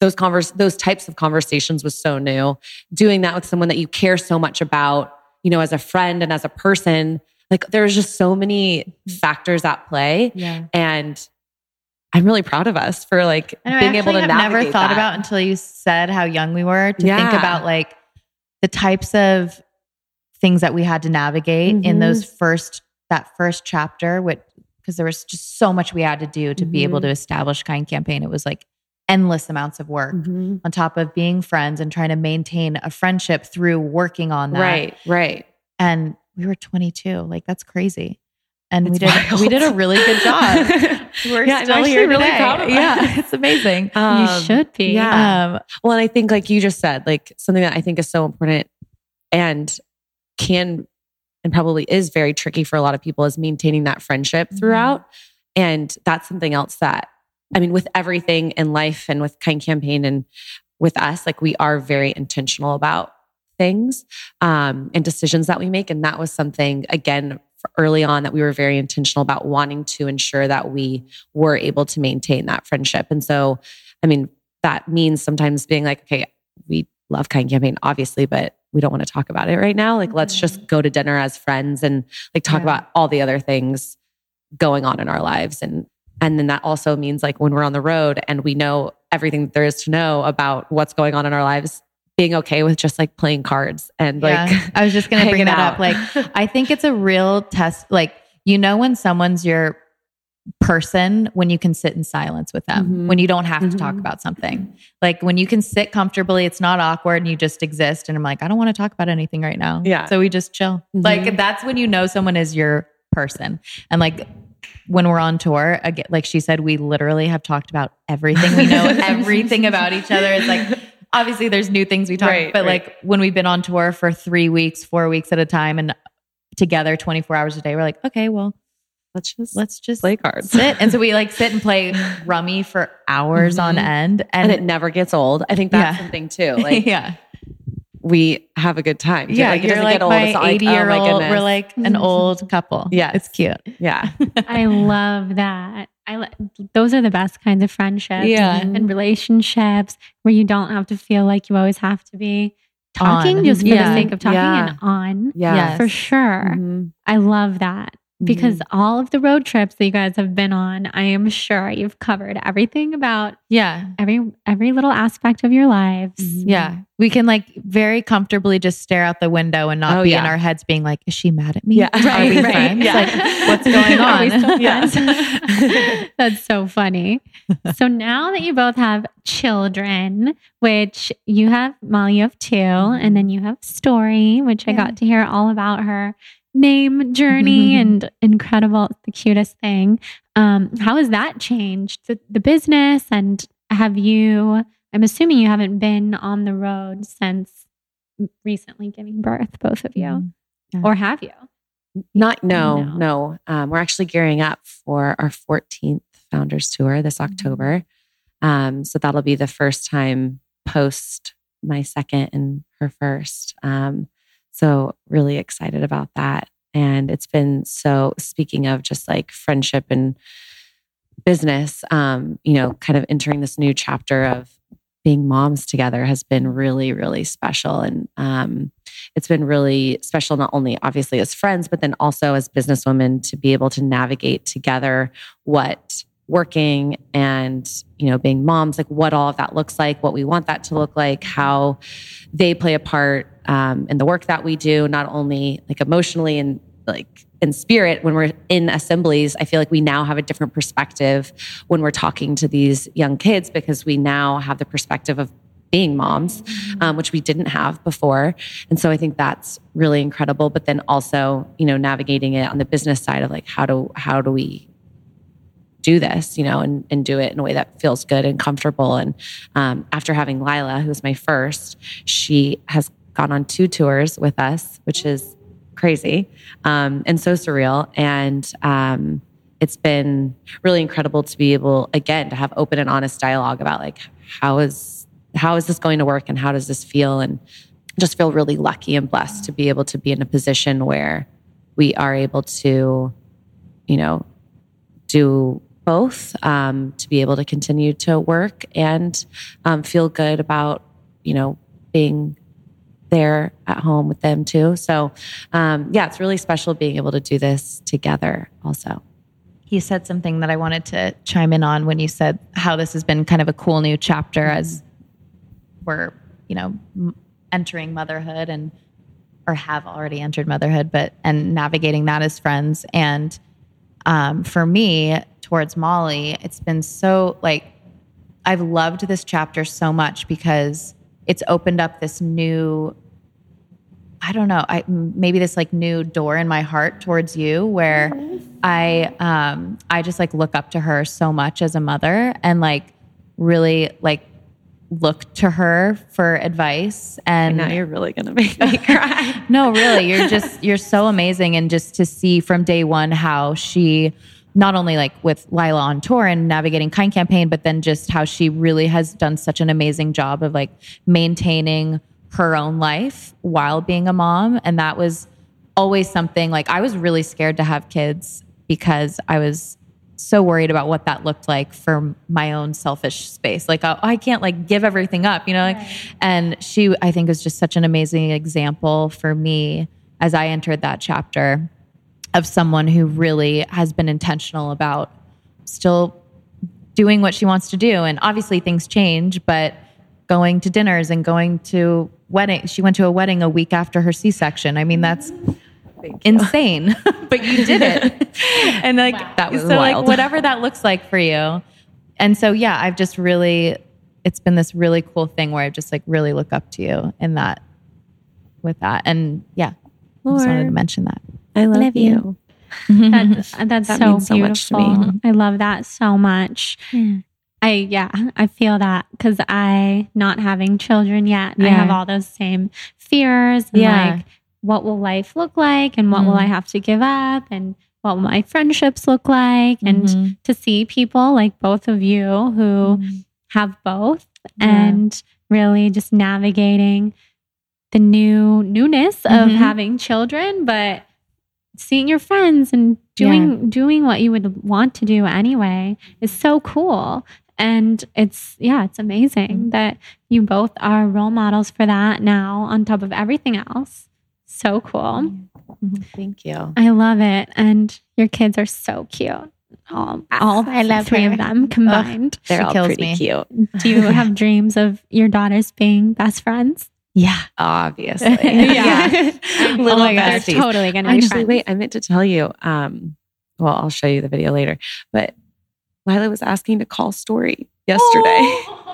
those converse, those types of conversations was so new. Doing that with someone that you care so much about, you know, as a friend and as a person, like there's just so many factors at play. Yeah. And I'm really proud of us for like and being able to I've navigate never thought that. About until you said how young we were to yeah. think about like the types of things that we had to navigate mm-hmm. in those first, that first chapter, which, because there was just so much we had to do to mm-hmm. be able to establish Kind Campaign. It was like endless amounts of work mm-hmm. on top of being friends and trying to maintain a friendship through working on that. Right, right. And we were twenty-two. Like that's crazy. And it's we did wild. we did a really good job. We're yeah, still I'm here really today. Proud of it. Yeah, it's amazing. Um, you should be. Yeah. Um, well, and I think like you just said, like something that I think is so important and can and probably is very tricky for a lot of people is maintaining that friendship throughout. Mm-hmm. And that's something else that, I mean, with everything in life and with Kind Campaign and with us. Like, we are very intentional about things um, and decisions that we make. And that was something, again, early on that we were very intentional about, wanting to ensure that we were able to maintain that friendship. And so, I mean, that means sometimes being like, okay, we love Kind Campaign, obviously, but we don't want to talk about it right now. Like, mm-hmm. let's just go to dinner as friends and like talk yeah. about all the other things going on in our lives. And and then that also means, like, when we're on the road and we know everything there is to know about what's going on in our lives, being okay with just like playing cards and yeah. like, I was just going to bring that out. up. Like, I think it's a real test. Like, you know, when someone's your person, when you can sit in silence with them, mm-hmm. when you don't have mm-hmm. to talk about something, like when you can sit comfortably, it's not awkward and you just exist. And I'm like, I don't want to talk about anything right now. Yeah. So we just chill. Mm-hmm. Like, that's when you know someone is your person. And like, when we're on tour, again, like she said, we literally have talked about everything. We know everything about each other. It's like, obviously there's new things we talk right, about, but right. like when we've been on tour for three weeks, four weeks at a time and together twenty-four hours a day, we're like, okay, well, let's just let's just play cards. Sit. And so we like sit and play rummy for hours mm-hmm. on end. And, and it never gets old. I think that's yeah. something too. Like, yeah. we have a good time. Too. Yeah, like, it doesn't like get old. It's not eighty-year-old, like, oh, we're like an old couple. Yeah, it's cute. Yeah, I love that. I lo- those are the best kinds of friendships yeah. and relationships where you don't have to feel like you always have to be talking on. just for yeah. the sake of talking yeah. and on. Yeah, yes. for sure. Mm-hmm. I love that. Because mm-hmm. all of the road trips that you guys have been on, I am sure you've covered everything about yeah every every little aspect of your lives. Mm-hmm. Yeah. We can like very comfortably just stare out the window and not oh, be yeah. in our heads being like, is she mad at me? Yeah. Right, Are we right. friends? Yeah. Like, what's going on? Yeah. That's so funny. So now that you both have children, which you have, Molly, you have two, and then you have Story, which yeah. I got to hear all about her name journey and incredible, the cutest thing. Um, how has that changed the, the business? And have you, I'm assuming you haven't been on the road since recently giving birth, both of you, yeah. or have you? Not, no, no. no. Um, we're actually gearing up for our fourteenth Founders Tour this October. Um, so that'll be the first time post my second and her first. Um, So really excited about that. And it's been so, speaking of just like friendship and business, um, you know, kind of entering this new chapter of being moms together has been really, really special. And um, it's been really special, not only obviously as friends, but then also as businesswomen to be able to navigate together what working and, you know, being moms, like what all of that looks like, what we want that to look like, how they play a part um, in the work that we do, not only like emotionally and like in spirit. When we're in assemblies, I feel like we now have a different perspective when we're talking to these young kids, because we now have the perspective of being moms, um, which we didn't have before. And so I think that's really incredible. But then also, you know, navigating it on the business side of like, how do, how do we do this, you know, and, and do it in a way that feels good and comfortable. And um, after having Lila, who's my first, she has gone on two tours with us, which is crazy um, and so surreal. And um, it's been really incredible to be able, again, to have open and honest dialogue about like, how is how is this going to work and how does this feel? And just feel really lucky and blessed to be able to be in a position where we are able to, you know, do both, um, to be able to continue to work and um, feel good about, you know, being there at home with them too. So um, yeah, it's really special being able to do this together also. You said something that I wanted to chime in on when you said how this has been kind of a cool new chapter mm-hmm. as we're, you know, entering motherhood and, or have already entered motherhood, but, and navigating that as friends. And Um, for me, towards Molly, it's been so like, I've loved this chapter so much because it's opened up this new, I don't know, I, maybe this like new door in my heart towards you where I, um, I just like look up to her so much as a mother and like really like look to her for advice. And now you're really going to make me cry. No, really. You're just, you're so amazing. And just to see from day one, how she, not only like with Lila on tour and navigating Kind Campaign, but then just how she really has done such an amazing job of like maintaining her own life while being a mom. And that was always something like I was really scared to have kids because I was so worried about what that looked like for my own selfish space. Like, oh, I can't like give everything up, you know? Right. And she, I think, is just such an amazing example for me as I entered that chapter of someone who really has been intentional about still doing what she wants to do. And obviously things change, but going to dinners and going to weddings. She went to a wedding a week after her C-section. I mean, that's insane, but you did it. And like, wow. That was so wild. Like whatever that looks like for you. And so, yeah, I've just really, it's been this really cool thing where I just like really look up to you in that, with that. And yeah, Lord, I just wanted to mention that. I love, love you. you. That, that, that so means so beautiful. Much to me. I love that so much. Yeah. I, yeah, I feel that because I, not having children yet, yeah. I have all those same fears. And yeah. Like, what will life look like? And what mm-hmm. will I have to give up? And what will my friendships look like? And mm-hmm. to see people like both of you who mm-hmm. have both yeah. and really just navigating the new newness mm-hmm. of having children, but seeing your friends and doing yeah. doing what you would want to do anyway is so cool. And it's, yeah, it's amazing mm-hmm. that you both are role models for that now on top of everything else. So cool. Mm-hmm. Thank you. I love it. And your kids are so cute. All, all I love three her. Of them combined. Oh, they're all pretty me. Cute. Do you have dreams of your daughters being best friends? Yeah. Obviously. yeah. Little oh besties. Totally going to be friends. Actually, wait, I meant to tell you, um, well, I'll show you the video later, but Lila was asking to call Story yesterday. Oh,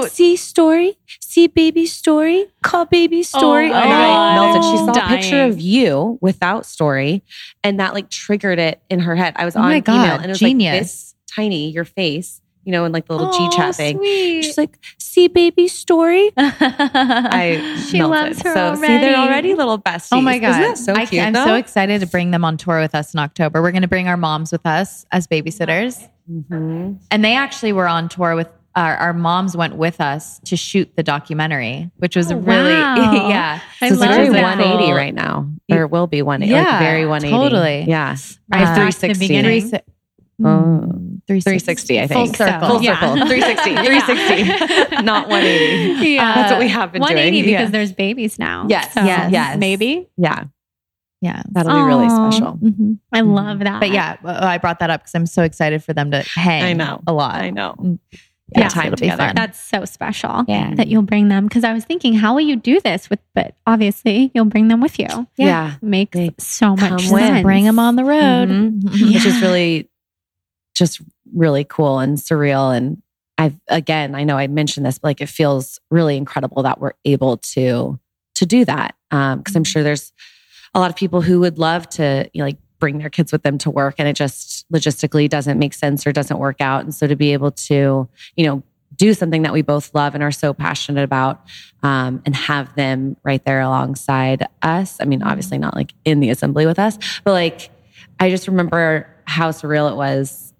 cute. See Story? See Baby Story? Call Baby Story. Oh, and I melted. She saw dying. A picture of you without Story, and that like triggered it in her head. I was oh on my God, email and it was genius. Like this tiny, your face, you know, in like the little oh, G chat thing. Sweet. She's like, see Baby Story? I she melted. Loves her so already. See, they're already little besties. Oh my God. Isn't that so I, cute I'm though? So excited to bring them on tour with us in October. We're going to bring our moms with us as babysitters. Mm-hmm. And they actually were on tour with our, our moms went with us to shoot the documentary, which was oh, really, wow. yeah. So I it's love very that. one eighty right now, or will be one eighty. Yeah, like very one eighty. Totally. Yeah. Right. Uh, three sixty. three sixty. Mm. three sixty, I think. Full circle. Full yeah. circle. three sixty. three sixty. Not one eighty. Yeah. Uh, that's what we have been one eighty doing. one eighty because yeah. there's babies now. Yes. So yes. yes. Maybe. Yeah. Yeah, that'll Aww. Be really special. Mm-hmm. I love that. But yeah, I brought that up because I'm so excited for them to hang I know. A lot. I know. Yeah, time together. That's so special yeah. that you'll bring them. Because I was thinking, how will you do this? With? But obviously, you'll bring them with you. Yeah. yeah. Makes they so much sense. Bring them on the road. Mm-hmm. Yeah. Which is really, just really cool and surreal. And I've again, I know I mentioned this, but like it feels really incredible that we're able to, to do that. Because um, I'm sure there's a lot of people who would love to, you know, like bring their kids with them to work, and it just logistically doesn't make sense or doesn't work out. And so to be able to, you know, do something that we both love and are so passionate about, um, and have them right there alongside us. I mean, obviously not like in the assembly with us, but like, I just remember how surreal it was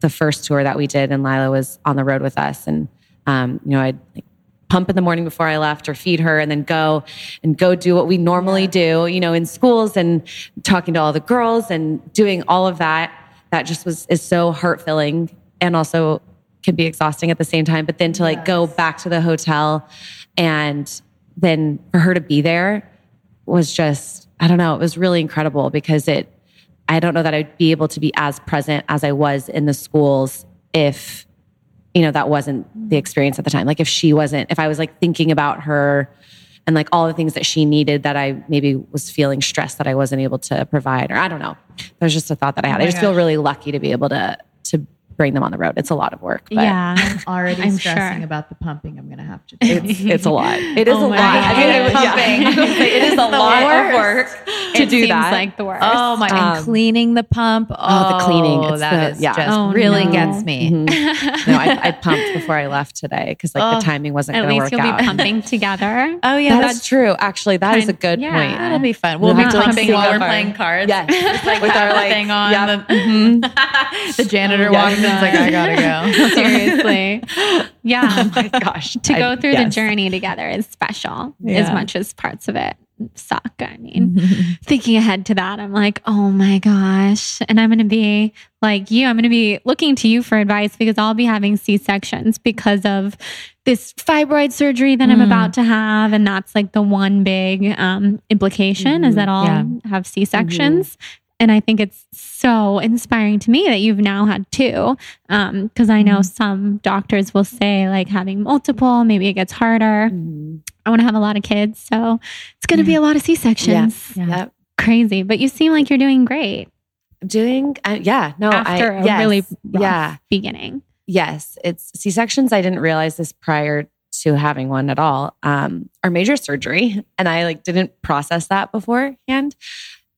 the first tour that we did, and Lila was on the road with us, and, um, you know, I'd like pump in the morning before I left or feed her and then go and go do what we normally do, you know, in schools and talking to all the girls and doing all of that. That just was, is so heart-filling and also can be exhausting at the same time. But then to like yes. go back to the hotel and then for her to be there was just, I don't know, it was really incredible because it, I don't know that I'd be able to be as present as I was in the schools if you know, that wasn't the experience at the time. Like if she wasn't, if I was like thinking about her and like all the things that she needed that I maybe was feeling stressed that I wasn't able to provide, or I don't know. That was just a thought that I had. Oh I just gosh. feel really lucky to be able to, to bring them on the road. It's a lot of work. But yeah. I'm already I'm stressing sure. about the pumping I'm going to have to do. It's, it's a lot. It is oh a lot. I mean, it, yeah. it is a lot of work. to it do seems that. Like the worst. Oh my! Um, and cleaning the pump. Oh, oh the cleaning. It's that the, is yeah. just oh, really no. gets me. Mm-hmm. No, I, I pumped before I left today because like oh, the timing wasn't going to work out. At least you'll be pumping together. Oh yeah, that's, that's true. Actually, that kind, is a good yeah. point. That'll be fun. We'll, we'll be pumping while we're playing cards. Yes, just like with our like thing on. Yep. The, mm-hmm. the janitor walks in. Like I gotta go. Seriously. Yeah. Oh my gosh. To go through the journey together is special. As much as parts of it suck. I mean, thinking ahead to that, I'm like, oh my gosh. And I'm going to be like you, I'm going to be looking to you for advice because I'll be having C-sections because of this fibroid surgery that mm. I'm about to have. And that's like the one big um, implication mm-hmm. is that I'll yeah. have C-sections. Mm-hmm. And I think it's so inspiring to me that you've now had two. Um, cause I know mm-hmm. some doctors will say like having multiple, maybe it gets harder. Mm-hmm. I want to have a lot of kids. So it's going to mm-hmm. be a lot of C-sections. Yeah. Yeah. Crazy. But you seem like you're doing great. Doing, uh, yeah, no, After I, a yes, really rough yeah. beginning. Yes. It's C-sections. I didn't realize this prior to having one at all. Um, are major surgery. And I like didn't process that beforehand.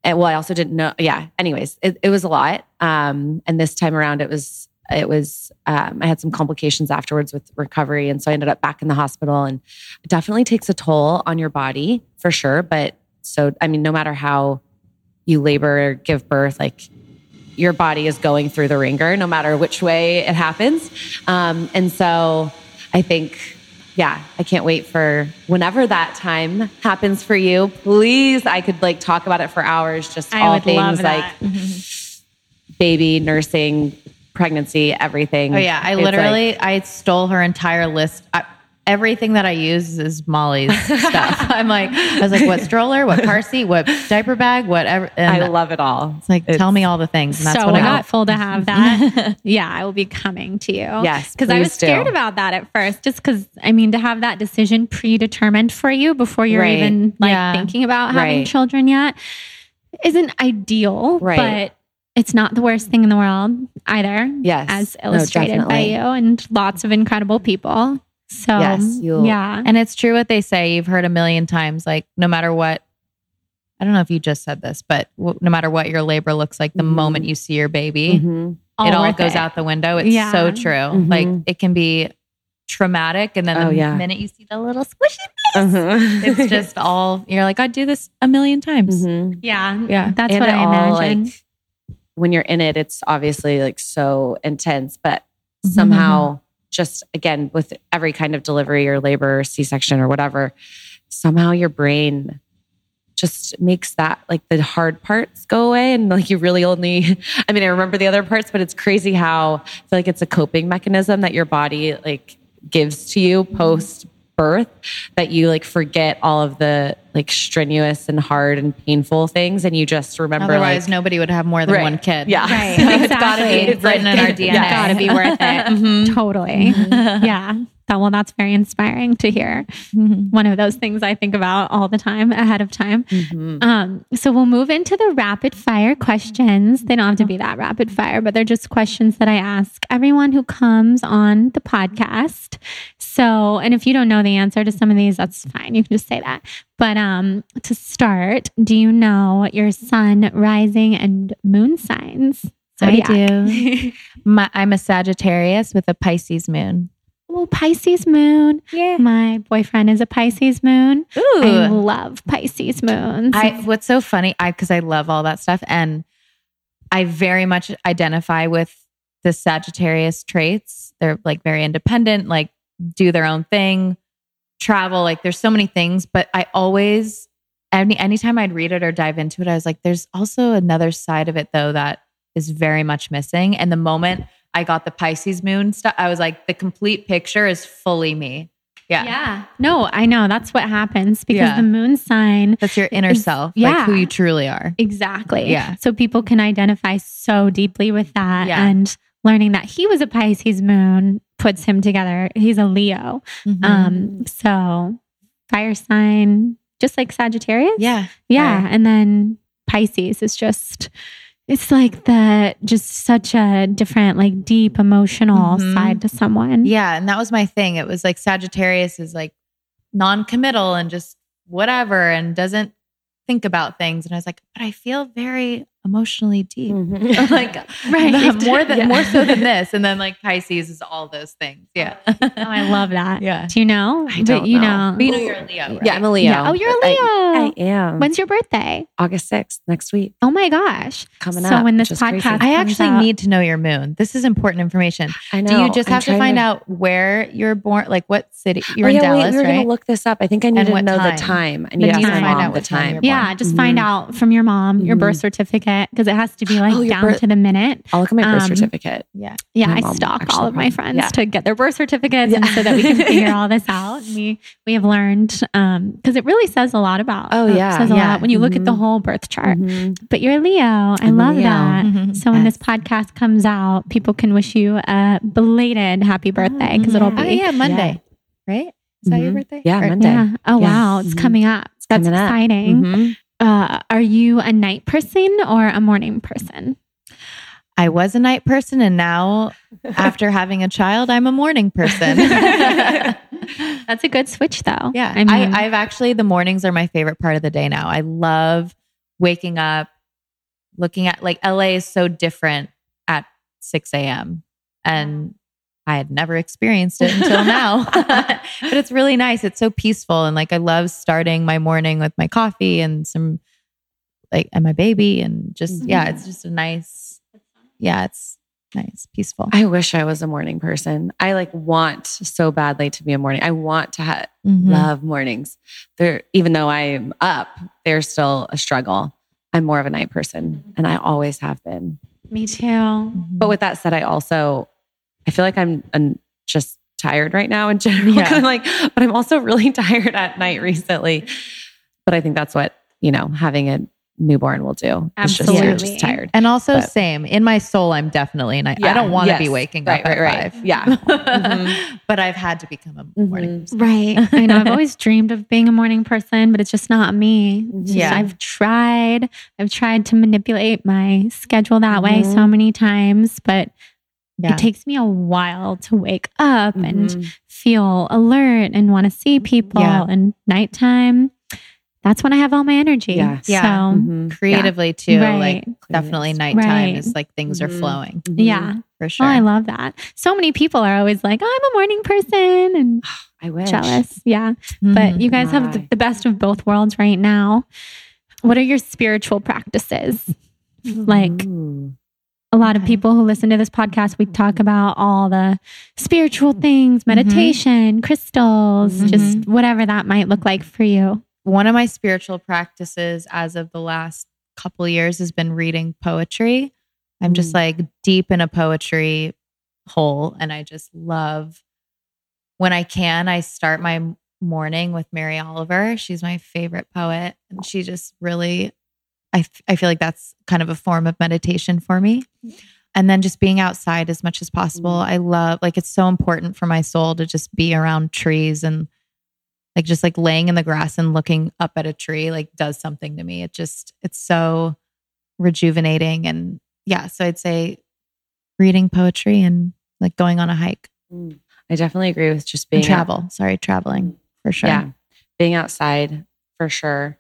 And, well, I also didn't know. Yeah. Anyways, it, it was a lot. Um, and this time around, it was, it was, um, I had some complications afterwards with recovery. And so I ended up back in the hospital, and it definitely takes a toll on your body for sure. But so, I mean, no matter how you labor or give birth, like your body is going through the ringer, no matter which way it happens. Um, and so I think, yeah, I can't wait for whenever that time happens for you. Please, I could like talk about it for hours, just I all things like mm-hmm. baby, nursing, pregnancy, everything. Oh yeah, I it's literally, like, I stole her entire list. I, everything that I use is Molly's stuff. I'm like, I was like, what stroller, what car seat, what diaper bag, whatever. And I love it all. It's like, it's tell me all the things. And that's so what I helpful to have that. Yeah, I will be coming to you. Yes, because I was scared do. about that at first, just because, I mean, to have that decision predetermined for you before you're right. even like yeah. thinking about having right. children yet isn't ideal, right. but it's not the worst thing in the world either. Yes, as illustrated no, by you and lots of incredible people. So yes, yeah, and it's true what they say. You've heard a million times, like no matter what. I don't know if you just said this, but w- no matter what your labor looks like, the mm-hmm. moment you see your baby, mm-hmm. all it all goes it. out the window. It's yeah. so true. Mm-hmm. Like it can be traumatic, and then oh, the yeah. minute you see the little squishy face, uh-huh. it's just all you're like, I do this a million times. Mm-hmm. Yeah, yeah, that's and what I all, imagine. Like, when you're in it, it's obviously like so intense, but somehow mm-hmm. just again, with every kind of delivery or labor or C-section or whatever, somehow your brain just makes that like the hard parts go away. And like you really only, I mean, I remember the other parts, but it's crazy how I feel like it's a coping mechanism that your body like gives to you post birth that you like forget all of the like strenuous and hard and painful things, and you just remember. Otherwise, like, nobody would have more than right. one kid. Yeah, right. So exactly. It's gotta be it's written like, in our D N A. Yeah. Gotta be worth it. Mm-hmm. Totally. Mm-hmm. Yeah. So, well, that's very inspiring to hear. Mm-hmm. One of those things I think about all the time ahead of time. Mm-hmm. Um, so we'll move into the rapid fire questions. They don't have to be that rapid fire, but they're just questions that I ask everyone who comes on the podcast. So, and if you don't know the answer to some of these, that's fine. You can just say that. But um, to start, do you know your sun, rising, and moon signs? Zodiac. I do. My, I'm a Sagittarius with a Pisces moon. Oh, Pisces moon. Yeah. My boyfriend is a Pisces moon. Ooh. I love Pisces moons. I, what's so funny, I because I love all that stuff, and I very much identify with the Sagittarius traits. They're like very independent, like do their own thing, travel, like there's so many things, but I always, any anytime I'd read it or dive into it, I was like, there's also another side of it though that is very much missing. And the moment I got the Pisces moon stuff, I was like, the complete picture is fully me. Yeah. Yeah. No, I know. That's what happens because yeah. the moon sign. That's your inner is, self. Yeah. Like who you truly are. Exactly. Yeah. So people can identify so deeply with that. Yeah. And learning that he was a Pisces moon puts him together. He's a Leo. Mm-hmm. Um, so fire sign, just like Sagittarius. Yeah. Yeah. Fire. And then Pisces is just... It's like the just such a different, like deep emotional mm-hmm. side to someone. Yeah. And that was my thing. It was like Sagittarius is like non-committal and just whatever and doesn't think about things. And I was like, but I feel very emotionally deep. Mm-hmm. Like right. more than yeah. more so than this. And then like Pisces is all those things. Yeah. Oh, I love that. Yeah. Do you know? I don't but you know. know. But you know you're a Leo, right? Yeah, I'm a Leo. Yeah. Oh, you're a Leo. I, I am. When's your birthday? August sixth, next week. Oh my gosh. Coming so up. So when this podcast I actually up. need to know your moon. This is important information. I know. Do you just I'm have to find to... out where you're born? Like what city? You're oh, in yeah, Dallas, we were right? going to look this up. I think I need and to know time. the time. I need to find out what time. Yeah, just find out from your mom, your birth certificate. Because it has to be like oh, down birth- to the minute. I'll look at my birth um, certificate. Yeah. Yeah. I stalk all of my friends yeah. to get their birth certificates yeah. and so that we can figure all this out. And we, we have learned, um, because it really says a lot about, oh yeah, it says a yeah. lot when you mm-hmm. look at the whole birth chart, mm-hmm. but you're a Leo. I I'm love Leo. that. Mm-hmm. So when yes. this podcast comes out, people can wish you a belated happy birthday because oh, yeah. it'll be. Oh, yeah. Monday, yeah. right? Is mm-hmm. that your birthday? Yeah. Or, Monday. Yeah. Oh, yeah. wow. It's mm-hmm. coming up. It's That's coming exciting. Up. Mm-hmm. Uh, are you a night person or a morning person? I was a night person, and now after having a child, I'm a morning person. That's a good switch, though. Yeah, I mean, I, I've actually the mornings are my favorite part of the day now. I love waking up, looking at like L A is so different at six a.m. and I had never experienced it until now, but it's really nice. It's so peaceful. And like, I love starting my morning with my coffee and some like, and my baby and just, yeah, yeah it's just a nice, yeah, it's nice, peaceful. I wish I was a morning person. I like want so badly to be a morning. I want to ha- mm-hmm. love mornings. They're, even though I'm up, they're still a struggle. I'm more of a night person and I always have been. Me too. Mm-hmm. But with that said, I also... I feel like I'm, I'm just tired right now in general. Yeah. I'm like, but I'm also really tired at night recently. But I think that's what, you know, having a newborn will do. Absolutely. It's just, you're just tired. And also but, same. In my soul, I'm definitely, and I, yeah, I don't want to yes. be waking right, up right, at right. five. Yeah. mm-hmm. But I've had to become a morning person. Right. I know. I've always dreamed of being a morning person, but it's just not me. Just, yeah. I've tried. I've tried to manipulate my schedule that mm-hmm. way so many times, but yeah. It takes me a while to wake up mm-hmm. and feel alert and want to see people. Yeah. And nighttime, that's when I have all my energy. Yes. Yeah. So mm-hmm. creatively yeah. too, right. like definitely nighttime right. is like things mm-hmm. are flowing. Mm-hmm. Yeah. For sure. Oh, I love that. So many people are always like, oh, I'm a morning person and I wish. Jealous. Yeah. Mm-hmm. But you guys My. have the, the best of both worlds right now. What are your spiritual practices? Like... Ooh. A lot of people who listen to this podcast, we talk about all the spiritual things, meditation, mm-hmm. crystals, mm-hmm. just whatever that might look like for you. One of my spiritual practices as of the last couple years has been reading poetry. I'm just like deep in a poetry hole. And I just love, when I can, I start my morning with Mary Oliver. She's my favorite poet. And she just really... I, f- I feel like that's kind of a form of meditation for me. And then just being outside as much as possible. I love, like, it's so important for my soul to just be around trees and like, just like laying in the grass and looking up at a tree, like does something to me. It just, it's so rejuvenating. And yeah, so I'd say reading poetry and like going on a hike. I definitely agree with just being... And travel. Out. Sorry, traveling for sure. Yeah. Being outside for sure.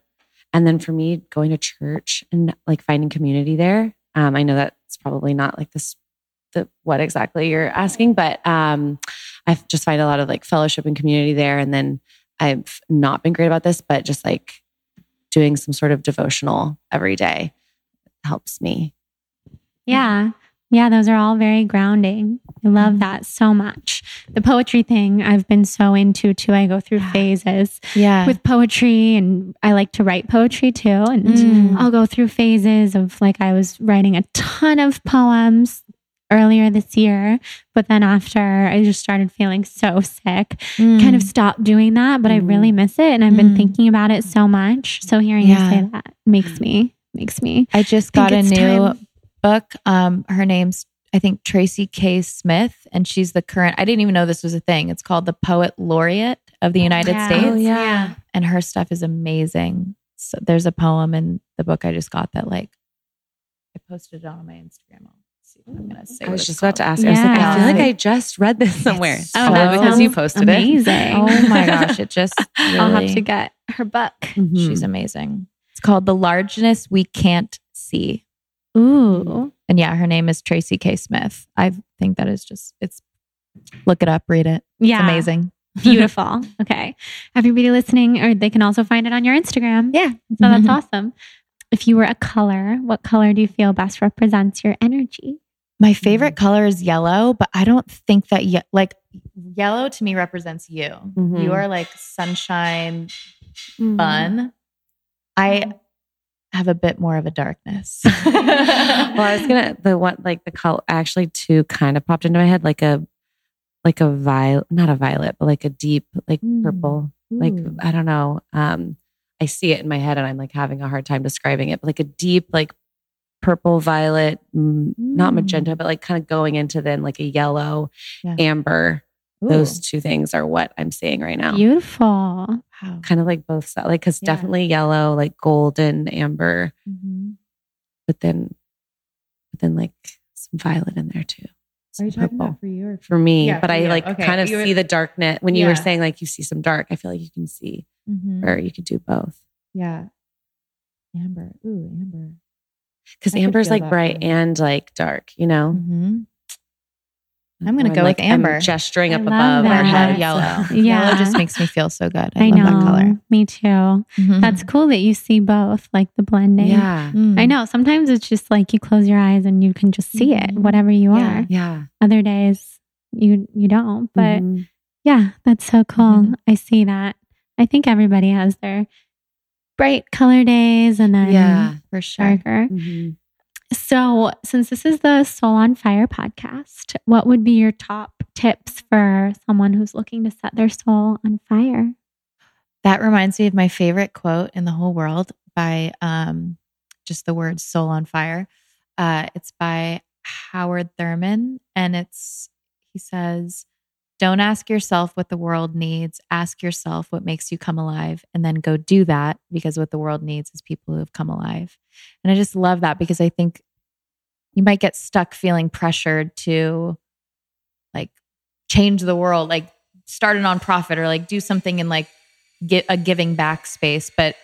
And then for me, going to church and like finding community there. Um, I know that's probably not like this, the what exactly you're asking, but um, I just find a lot of like fellowship and community there. And then I've not been great about this, but just like doing some sort of devotional every day helps me. Yeah. Yeah. Those are all very grounding. I love that so much. The poetry thing I've been so into too. I go through phases yeah. with poetry and I like to write poetry too. And mm. I'll go through phases of like, I was writing a ton of poems earlier this year, but then after I just started feeling so sick, mm. kind of stopped doing that, but mm. I really miss it. And I've mm. been thinking about it so much. So hearing yeah. you say that makes me, makes me. I just got a new time. book. Um, her name's I think Tracy K. Smith, and she's the current, I didn't even know this was a thing. It's called the Poet Laureate of the United yeah. States. Oh, yeah. And her stuff is amazing. So there's a poem in the book I just got that like, I posted it on my Instagram. I'm gonna say I was just about to ask. Yeah. I, was like, I feel like I just read this somewhere. It's oh, so that because you posted amazing. It. Amazing. Oh my gosh. It just, really... I'll have to get her book. Mm-hmm. She's amazing. It's called The Largeness We Can't See. Ooh. And yeah, her name is Tracy K. Smith. I think that is just, it's, look it up, read it. Yeah. It's amazing. Beautiful. Okay. Everybody listening, or they can also find it on your Instagram. Yeah. So that's awesome. If you were a color, what color do you feel best represents your energy? My favorite mm-hmm. color is yellow, but I don't think that ye- like yellow to me represents you. Mm-hmm. You are like sunshine, mm-hmm. fun. I have a bit more of a darkness. Well, I was gonna the one like the color actually two kind of popped into my head like a like a violet, not a violet, but like a deep like mm. purple. Ooh. Like I don't know. Um, I see it in my head, and I'm like having a hard time describing it. But like a deep like. Purple, violet, mm. not magenta, but like kind of going into then like a yellow, yeah. amber. Ooh. Those two things are what I'm seeing right now. Beautiful. Wow. Kind of like both sides, like because yeah. definitely yellow, like golden, amber, mm-hmm. but then, but then like some violet in there too. Some are you purple. Talking about for you or for me? Yeah, but I you. Like okay. kind of you see would... the darkness when you yeah. were saying like you see some dark. I feel like you can see, mm-hmm. or you could do both. Yeah. Amber. Ooh, amber. Because amber's like bright way. And like dark, you know? Mm-hmm. I'm going to go like, with amber. I'm gesturing I up above that. Our head yellow. Yeah. Yellow just makes me feel so good. I, I love know. That color. Me too. Mm-hmm. That's cool that you see both, like the blending. Yeah. Mm. I know. Sometimes it's just like you close your eyes and you can just see it, whatever you yeah. are. Yeah. Other days you you don't. But mm-hmm. yeah, that's so cool. Mm-hmm. I see that. I think everybody has their bright color days and then yeah, for sure. darker. Mm-hmm. So since this is the Soul on Fire podcast, what would be your top tips for someone who's looking to set their soul on fire? That reminds me of my favorite quote in the whole world by um, just the word soul on fire. Uh, it's by Howard Thurman. And it's, he says, don't ask yourself what the world needs. Ask yourself what makes you come alive, and then go do that, because what the world needs is people who have come alive. And I just love that, because I think you might get stuck feeling pressured to like change the world, like start a nonprofit or like do something in like get a giving back space. But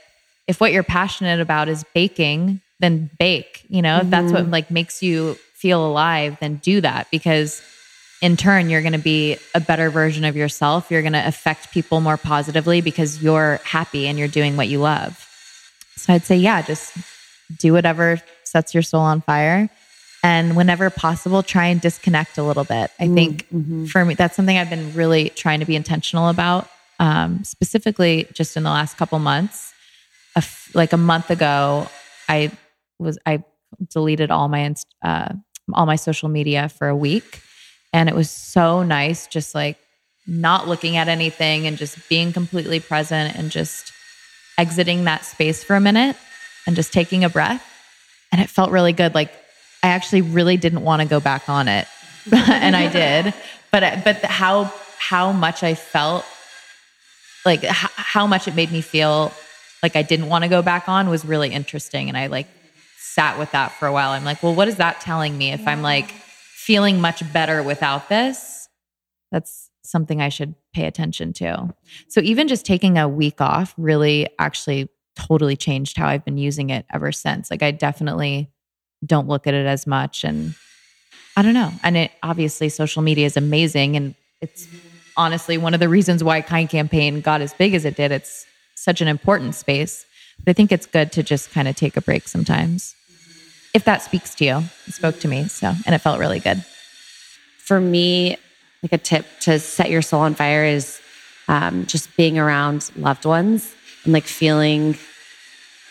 if what you're passionate about is baking, then bake, you know, mm-hmm. if that's what like makes you feel alive, then do that, because in turn, you're going to be a better version of yourself. You're going to affect people more positively because you're happy and you're doing what you love. So I'd say, yeah, just do whatever sets your soul on fire. And whenever possible, try and disconnect a little bit. I mm, think mm-hmm. for me, that's something I've been really trying to be intentional about, um, specifically just in the last couple months. A f- like a month ago, I was I deleted all my uh, all my social media for a week. And it was so nice, just like not looking at anything and just being completely present and just exiting that space for a minute and just taking a breath. And it felt really good. Like I actually really didn't want to go back on it. And I did. But but how how much I felt, like how, how much it made me feel like I didn't want to go back on was really interesting. And I like sat with that for a while. I'm like, well, what is that telling me if yeah. I'm like, feeling much better without this? That's something I should pay attention to. So even just taking a week off really actually totally changed how I've been using it ever since. Like I definitely don't look at it as much, and I don't know. And it obviously social media is amazing, and it's honestly one of the reasons why Kind Campaign got as big as it did. It's such an important space. But I think it's good to just kind of take a break sometimes. If that speaks to you, it spoke to me. So, and it felt really good. For me, like a tip to set your soul on fire is um, just being around loved ones and like feeling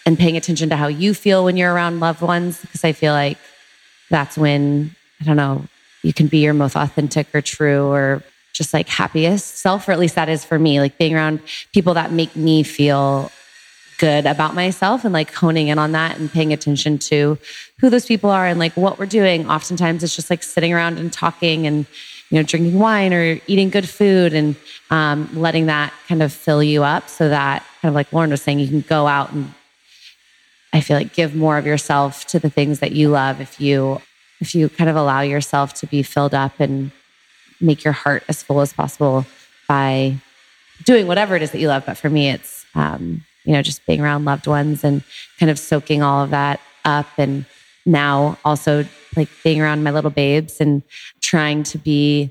and paying attention to how you feel when you're around loved ones. Because I feel like that's when, I don't know, you can be your most authentic or true or just like happiest self, or at least that is for me, like being around people that make me feel good about myself and like honing in on that and paying attention to who those people are and like what we're doing. Oftentimes it's just like sitting around and talking and, you know, drinking wine or eating good food and um, letting that kind of fill you up so that kind of like Lauren was saying, you can go out and I feel like give more of yourself to the things that you love. If you, if you kind of allow yourself to be filled up and make your heart as full as possible by doing whatever it is that you love. But for me, it's, um, you know, just being around loved ones and kind of soaking all of that up. And now also like being around my little babes and trying to be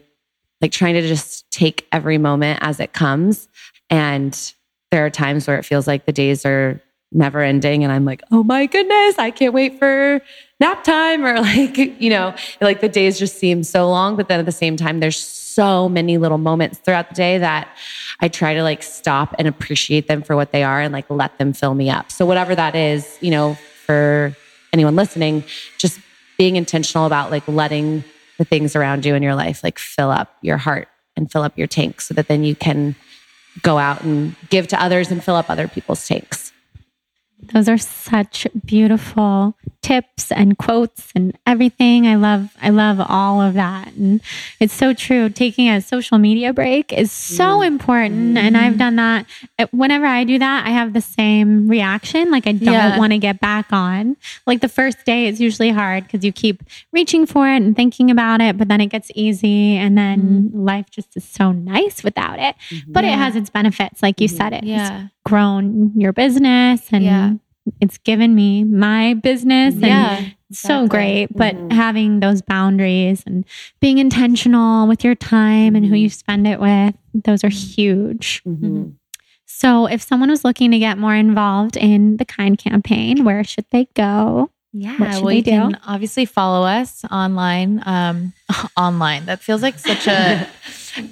like trying to just take every moment as it comes. And there are times where it feels like the days are never ending. And I'm like, oh my goodness, I can't wait for nap time. Or like, you know, like the days just seem so long. But then at the same time, there's so many little moments throughout the day that I try to like stop and appreciate them for what they are and like let them fill me up. So whatever that is, you know, for anyone listening, just being intentional about like letting the things around you in your life like fill up your heart and fill up your tank so that then you can go out and give to others and fill up other people's tanks. Those are such beautiful tips and quotes and everything. I love, I love all of that. And it's so true. Taking a social media break is so important. Mm-hmm. And I've done that. Whenever I do that, I have the same reaction. Like I don't yeah. want to get back on. Like the first day, it's usually hard because you keep reaching for it and thinking about it, but then it gets easy. And then mm-hmm. life just is so nice without it, but yeah. it has its benefits. Like you mm-hmm. said, it. Yeah. grown your business and yeah. it's given me my business and yeah, so exactly. great. But mm-hmm. having those boundaries and being intentional with your time and who you spend it with, those are huge. Mm-hmm. So if someone was looking to get more involved in the Kind Campaign, where should they go? Yeah, what should well, they do? You can obviously follow us online. Um, online. That feels like such a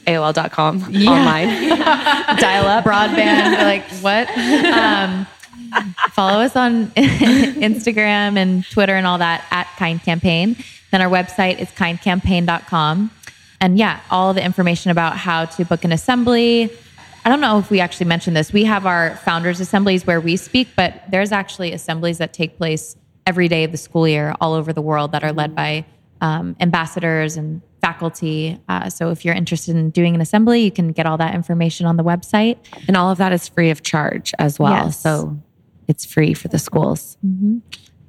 A O L dot com yeah. online. Yeah. Dial up broadband. Like what? Um, follow us on Instagram and Twitter and all that at Kind Campaign. Then our website is kind campaign dot com. And yeah, all the information about how to book an assembly. I don't know if we actually mentioned this. We have our founders assemblies where we speak, but there's actually assemblies that take place every day of the school year all over the world that are led by um, ambassadors and faculty. Uh, so if you're interested in doing an assembly, you can get all that information on the website. And all of that is free of charge as well. Yes. So it's free for the schools. Mm-hmm.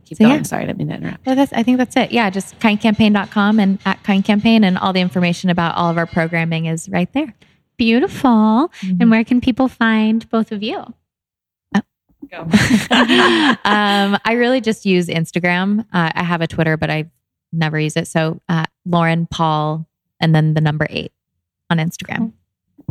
Keep so, going. Yeah. Sorry, I didn't mean to interrupt. Well, that's, I think that's it. Yeah, just kind campaign dot com and at Kind Campaign, and all the information about all of our programming is right there. Beautiful. Mm-hmm. And where can people find both of you? Go. um, I really just use Instagram. Uh, I have a Twitter, but I never use it. So uh, Lauren Paul, and then the number eight on Instagram.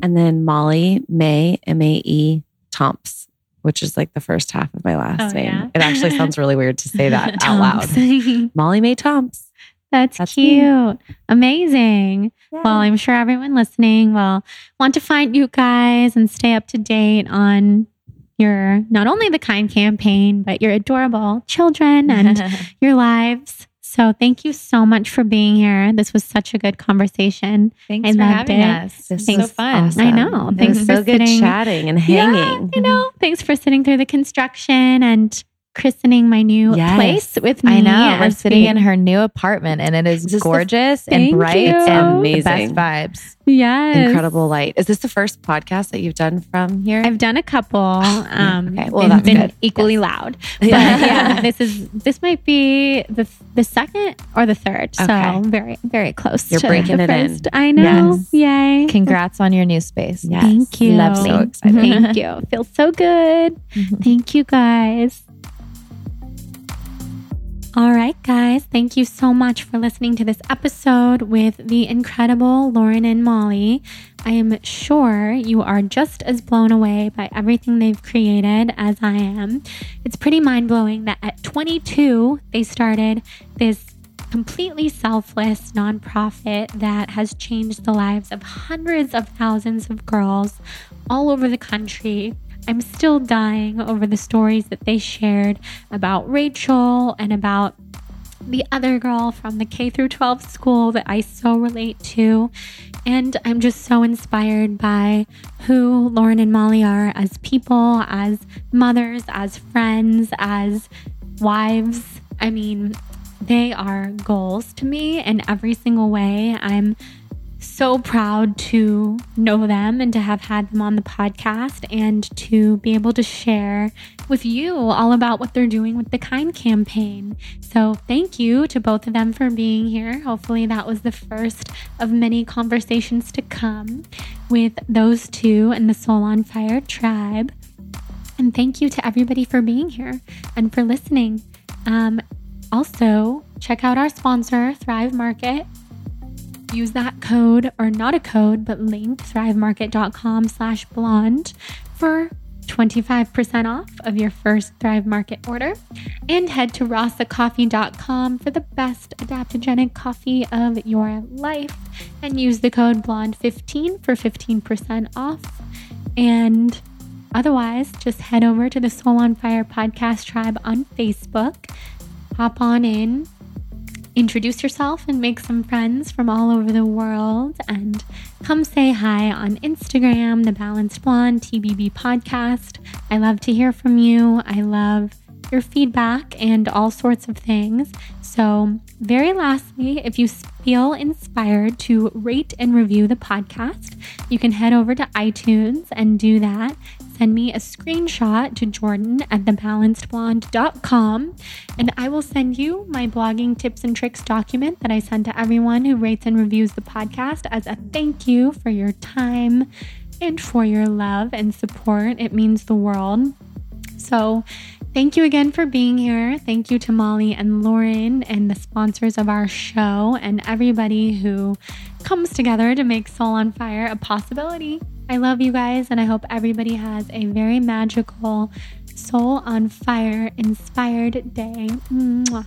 And then Molly Mae, M A E, Thompson, which is like the first half of my last oh, name. Yeah? It actually sounds really weird to say that out loud. Molly Mae Thompson. That's, That's cute. Me. Amazing. Yeah. Well, I'm sure everyone listening will want to find you guys and stay up to date on You're not only the Kind Campaign, but your adorable children and your lives. So thank you so much for being here. This was such a good conversation. Thanks I for loved having it. Us. This Thanks. Was so fun. Awesome. I know. It Thanks was for so good sitting. Chatting and hanging. Yeah, you know. Thanks for sitting through the construction and christening my new yes. place with me. I know. We're sitting we, in her new apartment and it is just gorgeous the, and bright you. And amazing. The best vibes. Yes. Incredible light. Is this the first podcast that you've done from here? I've done a couple. Um, okay. Well, it's that's been good. Equally yes. loud. But yeah, this is this might be the the second or the third. Okay. So very, very close. You're to breaking the it first. In. I know. Yes. Yay. Congrats on your new space. Yes. Thank you. Love so excited. Thank you. Feels so good. Mm-hmm. Thank you guys. All right, guys. Thank you so much for listening to this episode with the incredible Lauren and Molly. I am sure you are just as blown away by everything they've created as I am. It's pretty mind-blowing that at twenty-two, they started this completely selfless nonprofit that has changed the lives of hundreds of thousands of girls all over the country. I'm still dying over the stories that they shared about Rachel and about the other girl from the K through twelve school that I so relate to. And I'm just so inspired by who Lauren and Molly are as people, as mothers, as friends, as wives. I mean, they are goals to me in every single way. I'm so proud to know them and to have had them on the podcast and to be able to share with you all about what they're doing with the Kind Campaign. So thank you to both of them for being here. Hopefully that was the first of many conversations to come with those two and the Soul on Fire tribe. And thank you to everybody for being here and for listening. Um, also, check out our sponsor, Thrive Market. Use that code, or not a code, but link thrivemarket.com slash blonde for twenty-five percent off of your first Thrive Market order. And head to rasa coffee dot com for the best adaptogenic coffee of your life. And use the code blonde fifteen for fifteen percent off. And otherwise, just head over to the Soul on Fire podcast tribe on Facebook. Hop on in. Introduce yourself and make some friends from all over the world, and come say hi on Instagram, The Balanced Blonde, T B B Podcast. I love to hear from you. I love your feedback and all sorts of things. So very lastly, if you feel inspired to rate and review the podcast, you can head over to iTunes and do that. Send me a screenshot to Jordan at the balanced blonde dot com, and I will send you my blogging tips and tricks document that I send to everyone who rates and reviews the podcast as a thank you for your time and for your love and support. It means the world. So thank you again for being here. Thank you to Molly and Lauren and the sponsors of our show and everybody who comes together to make Soul on Fire a possibility. I love you guys, and I hope everybody has a very magical, soul on fire inspired day. Mwah.